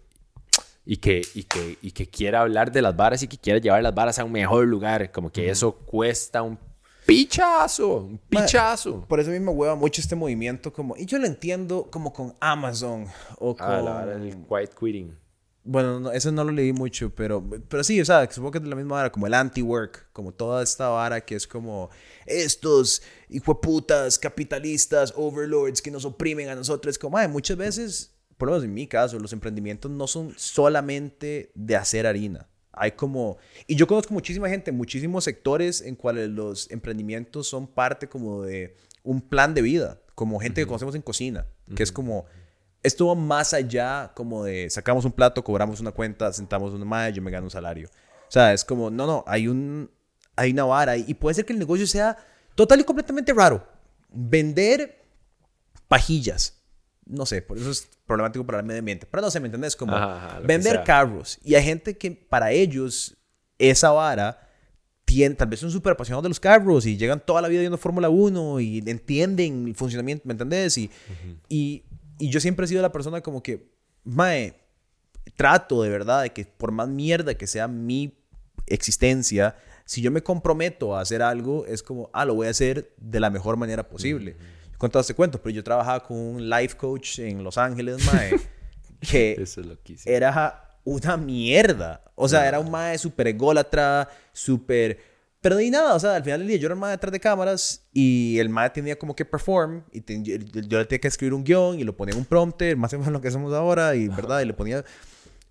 Y que, y, que, y que quiera hablar de las varas y que quiera llevar las varas a un mejor lugar. Como que mm. eso cuesta un pichazo, un pichazo. Por eso a mí me hueva mucho este movimiento como... Y yo lo entiendo como con Amazon o con... Ah, la, el quiet quitting. Bueno, no, eso no lo leí mucho, pero, pero sí, o sea, supongo que es de la misma vara, como el anti-work, como toda esta vara que es como estos hijueputas capitalistas, overlords que nos oprimen a nosotros. Como, ay, muchas veces, por lo menos en mi caso, los emprendimientos no son solamente de hacer harina. Hay como... Y yo conozco muchísima gente, muchísimos sectores en cuales los emprendimientos son parte como de un plan de vida. Como gente uh-huh. que conocemos en cocina. Uh-huh. Que es como... Esto va más allá como de... Sacamos un plato, cobramos una cuenta, sentamos una madre, yo me gano un salario. O sea, es como... No, no. Hay un... Hay una vara. Y puede ser que el negocio sea total y completamente raro. Vender pajillas. No sé, por eso es problemático para el medio ambiente. Pero no sé, ¿me entendés? Como ajá, vender carros. Y hay gente que para ellos esa vara tiene, tal vez son súper apasionados de los carros y llegan toda la vida viendo Fórmula uno y entienden el funcionamiento, ¿me entendés? Y, uh-huh. y, y yo siempre he sido la persona como que, mae, trato de verdad de que por más mierda que sea mi existencia, si yo me comprometo a hacer algo, es como, ah, lo voy a hacer de la mejor manera posible. Uh-huh. Contado este cuento, pero yo trabajaba con un life coach en Los Ángeles, mae, que eso es loquísimo. Era una mierda. O sea, no, era un mae súper ególatra, súper Pero de ahí nada, o sea, al final del día yo era el mae detrás de cámaras y el mae tenía como que perform y ten, yo, yo le tenía que escribir un guión y lo ponía en un prompter, más o menos lo que hacemos ahora y, ¿verdad? Y le ponía...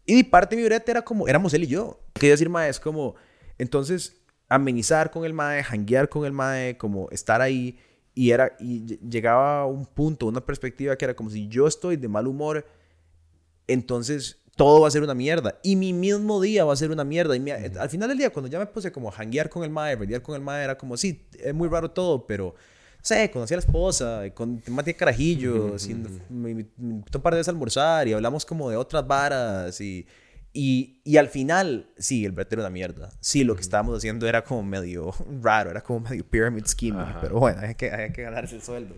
Y parte de mi brete era como, éramos él y yo. Quería decir, mae, es como, entonces, amenizar con el mae, janguear con el mae, como estar ahí. Y, era, y llegaba a un punto, una perspectiva que era como si yo estoy de mal humor, entonces todo va a ser una mierda. Y mi mismo día va a ser una mierda. Y mi, uh-huh. Al final del día, cuando ya me puse como a janguear con el mae, verdear con el mae, era como, sí, es muy raro todo, pero... sé, conocí a la esposa, con Mati Carajillo, mm-hmm. siendo, me, me, me invitó un par de veces a almorzar y hablamos como de otras varas y, y, y al final, sí, el brete era una mierda. Sí, lo mm-hmm. que estábamos haciendo era como medio raro, era como medio pyramid scheme, ajá. Pero bueno, hay que, hay que ganarse el sueldo.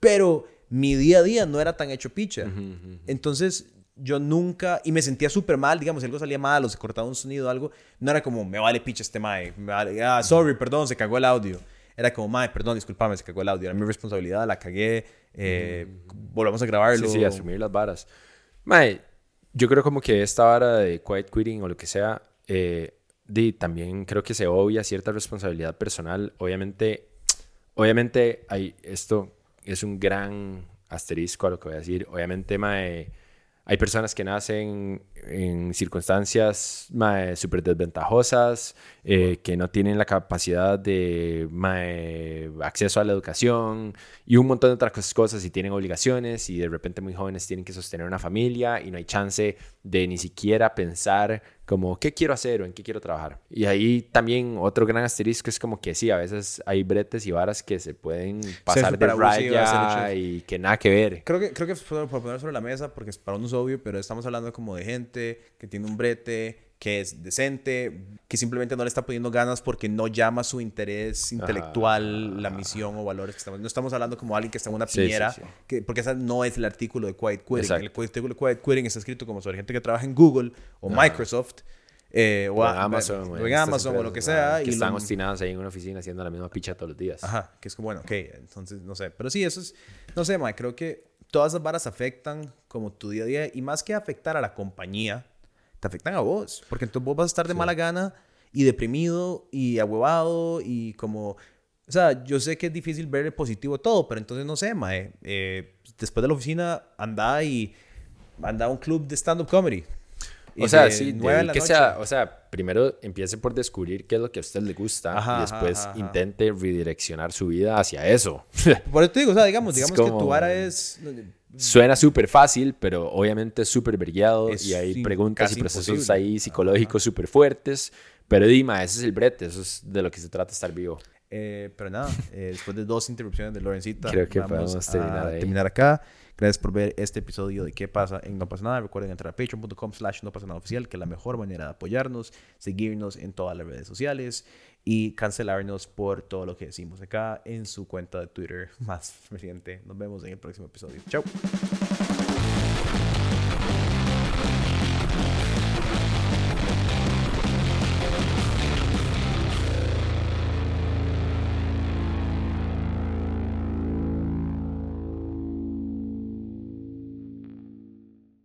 Pero mi día a día no era tan hecho picha. Mm-hmm. Entonces... yo nunca... Y me sentía súper mal, digamos, si algo salía mal o se cortaba un sonido o algo, no era como, me vale picha este mae, me vale, ah, sorry, perdón, se cagó el audio. Era como, mae, perdón, discúlpame, se cagó el audio, era mi responsabilidad, la cagué, eh, mm. volvamos a grabarlo. Sí, sí, asumir las varas. Mae, yo creo como que esta vara de quiet quitting o lo que sea, eh, de, también creo que se obvia cierta responsabilidad personal. Obviamente, obviamente, hay, esto es un gran asterisco a lo que voy a decir. Obviamente, mae... hay personas que nacen en circunstancias mae, súper desventajosas, eh, que no tienen la capacidad de mae, acceso a la educación y un montón de otras cosas y tienen obligaciones y de repente muy jóvenes tienen que sostener una familia y no hay chance de ni siquiera pensar como qué quiero hacer o en qué quiero trabajar. Y ahí también otro gran asterisco es como que sí, a veces hay bretes y varas que se pueden pasar de raya y que nada que ver. Creo que, creo que por poner sobre la mesa, porque para uno es obvio, pero estamos hablando como de gente que tiene un brete, que es decente, que simplemente no le está poniendo ganas porque no llama su interés intelectual, ah, la misión o valores que estamos... No estamos hablando como alguien que está en una piñera, sí, sí, sí. Que, porque ese no es el artículo de quiet quitting. Exacto. El artículo de quiet quitting está escrito como sobre gente que trabaja en Google o ah. Microsoft eh, o, o en Amazon, o, en Amazon, o lo que sea. Ah, que y están lo... obstinados ahí en una oficina haciendo la misma picha todos los días. Ajá, que es como, bueno, ok, entonces no sé. Pero sí, eso es... No sé, Mike, creo que todas esas varas afectan como tu día a día y más que afectar a la compañía, te afectan a vos, porque entonces vos vas a estar de sí. mala gana y deprimido y ahuevado y como... O sea, yo sé que es difícil ver el positivo todo, pero entonces no sé, mae. Eh, después de la oficina andá y... andá a un club de stand-up comedy. O sea, sí, que sea, o sea, primero empiece por descubrir qué es lo que a usted le gusta ajá, y después ajá, ajá. intente redireccionar su vida hacia eso. Por eso te digo, o sea, digamos, digamos como... que tu vara es... Suena súper fácil, pero obviamente es súper vergueado y hay sí, preguntas y procesos imposible. Ahí psicológicos súper fuertes. Pero Dima, ese es el brete, eso es de lo que se trata estar vivo. Eh, pero nada, eh, después de dos interrupciones de Lorencita, creo que podemos terminar, ahí. terminar acá. Gracias por ver este episodio de ¿Qué pasa en No pasa nada? Recuerden entrar a patreon.com slash no pasa nada oficial, que es la mejor manera de apoyarnos, seguirnos en todas las redes sociales y cancelarnos por todo lo que decimos acá en su cuenta de Twitter más reciente. Nos vemos en el próximo episodio. Chao.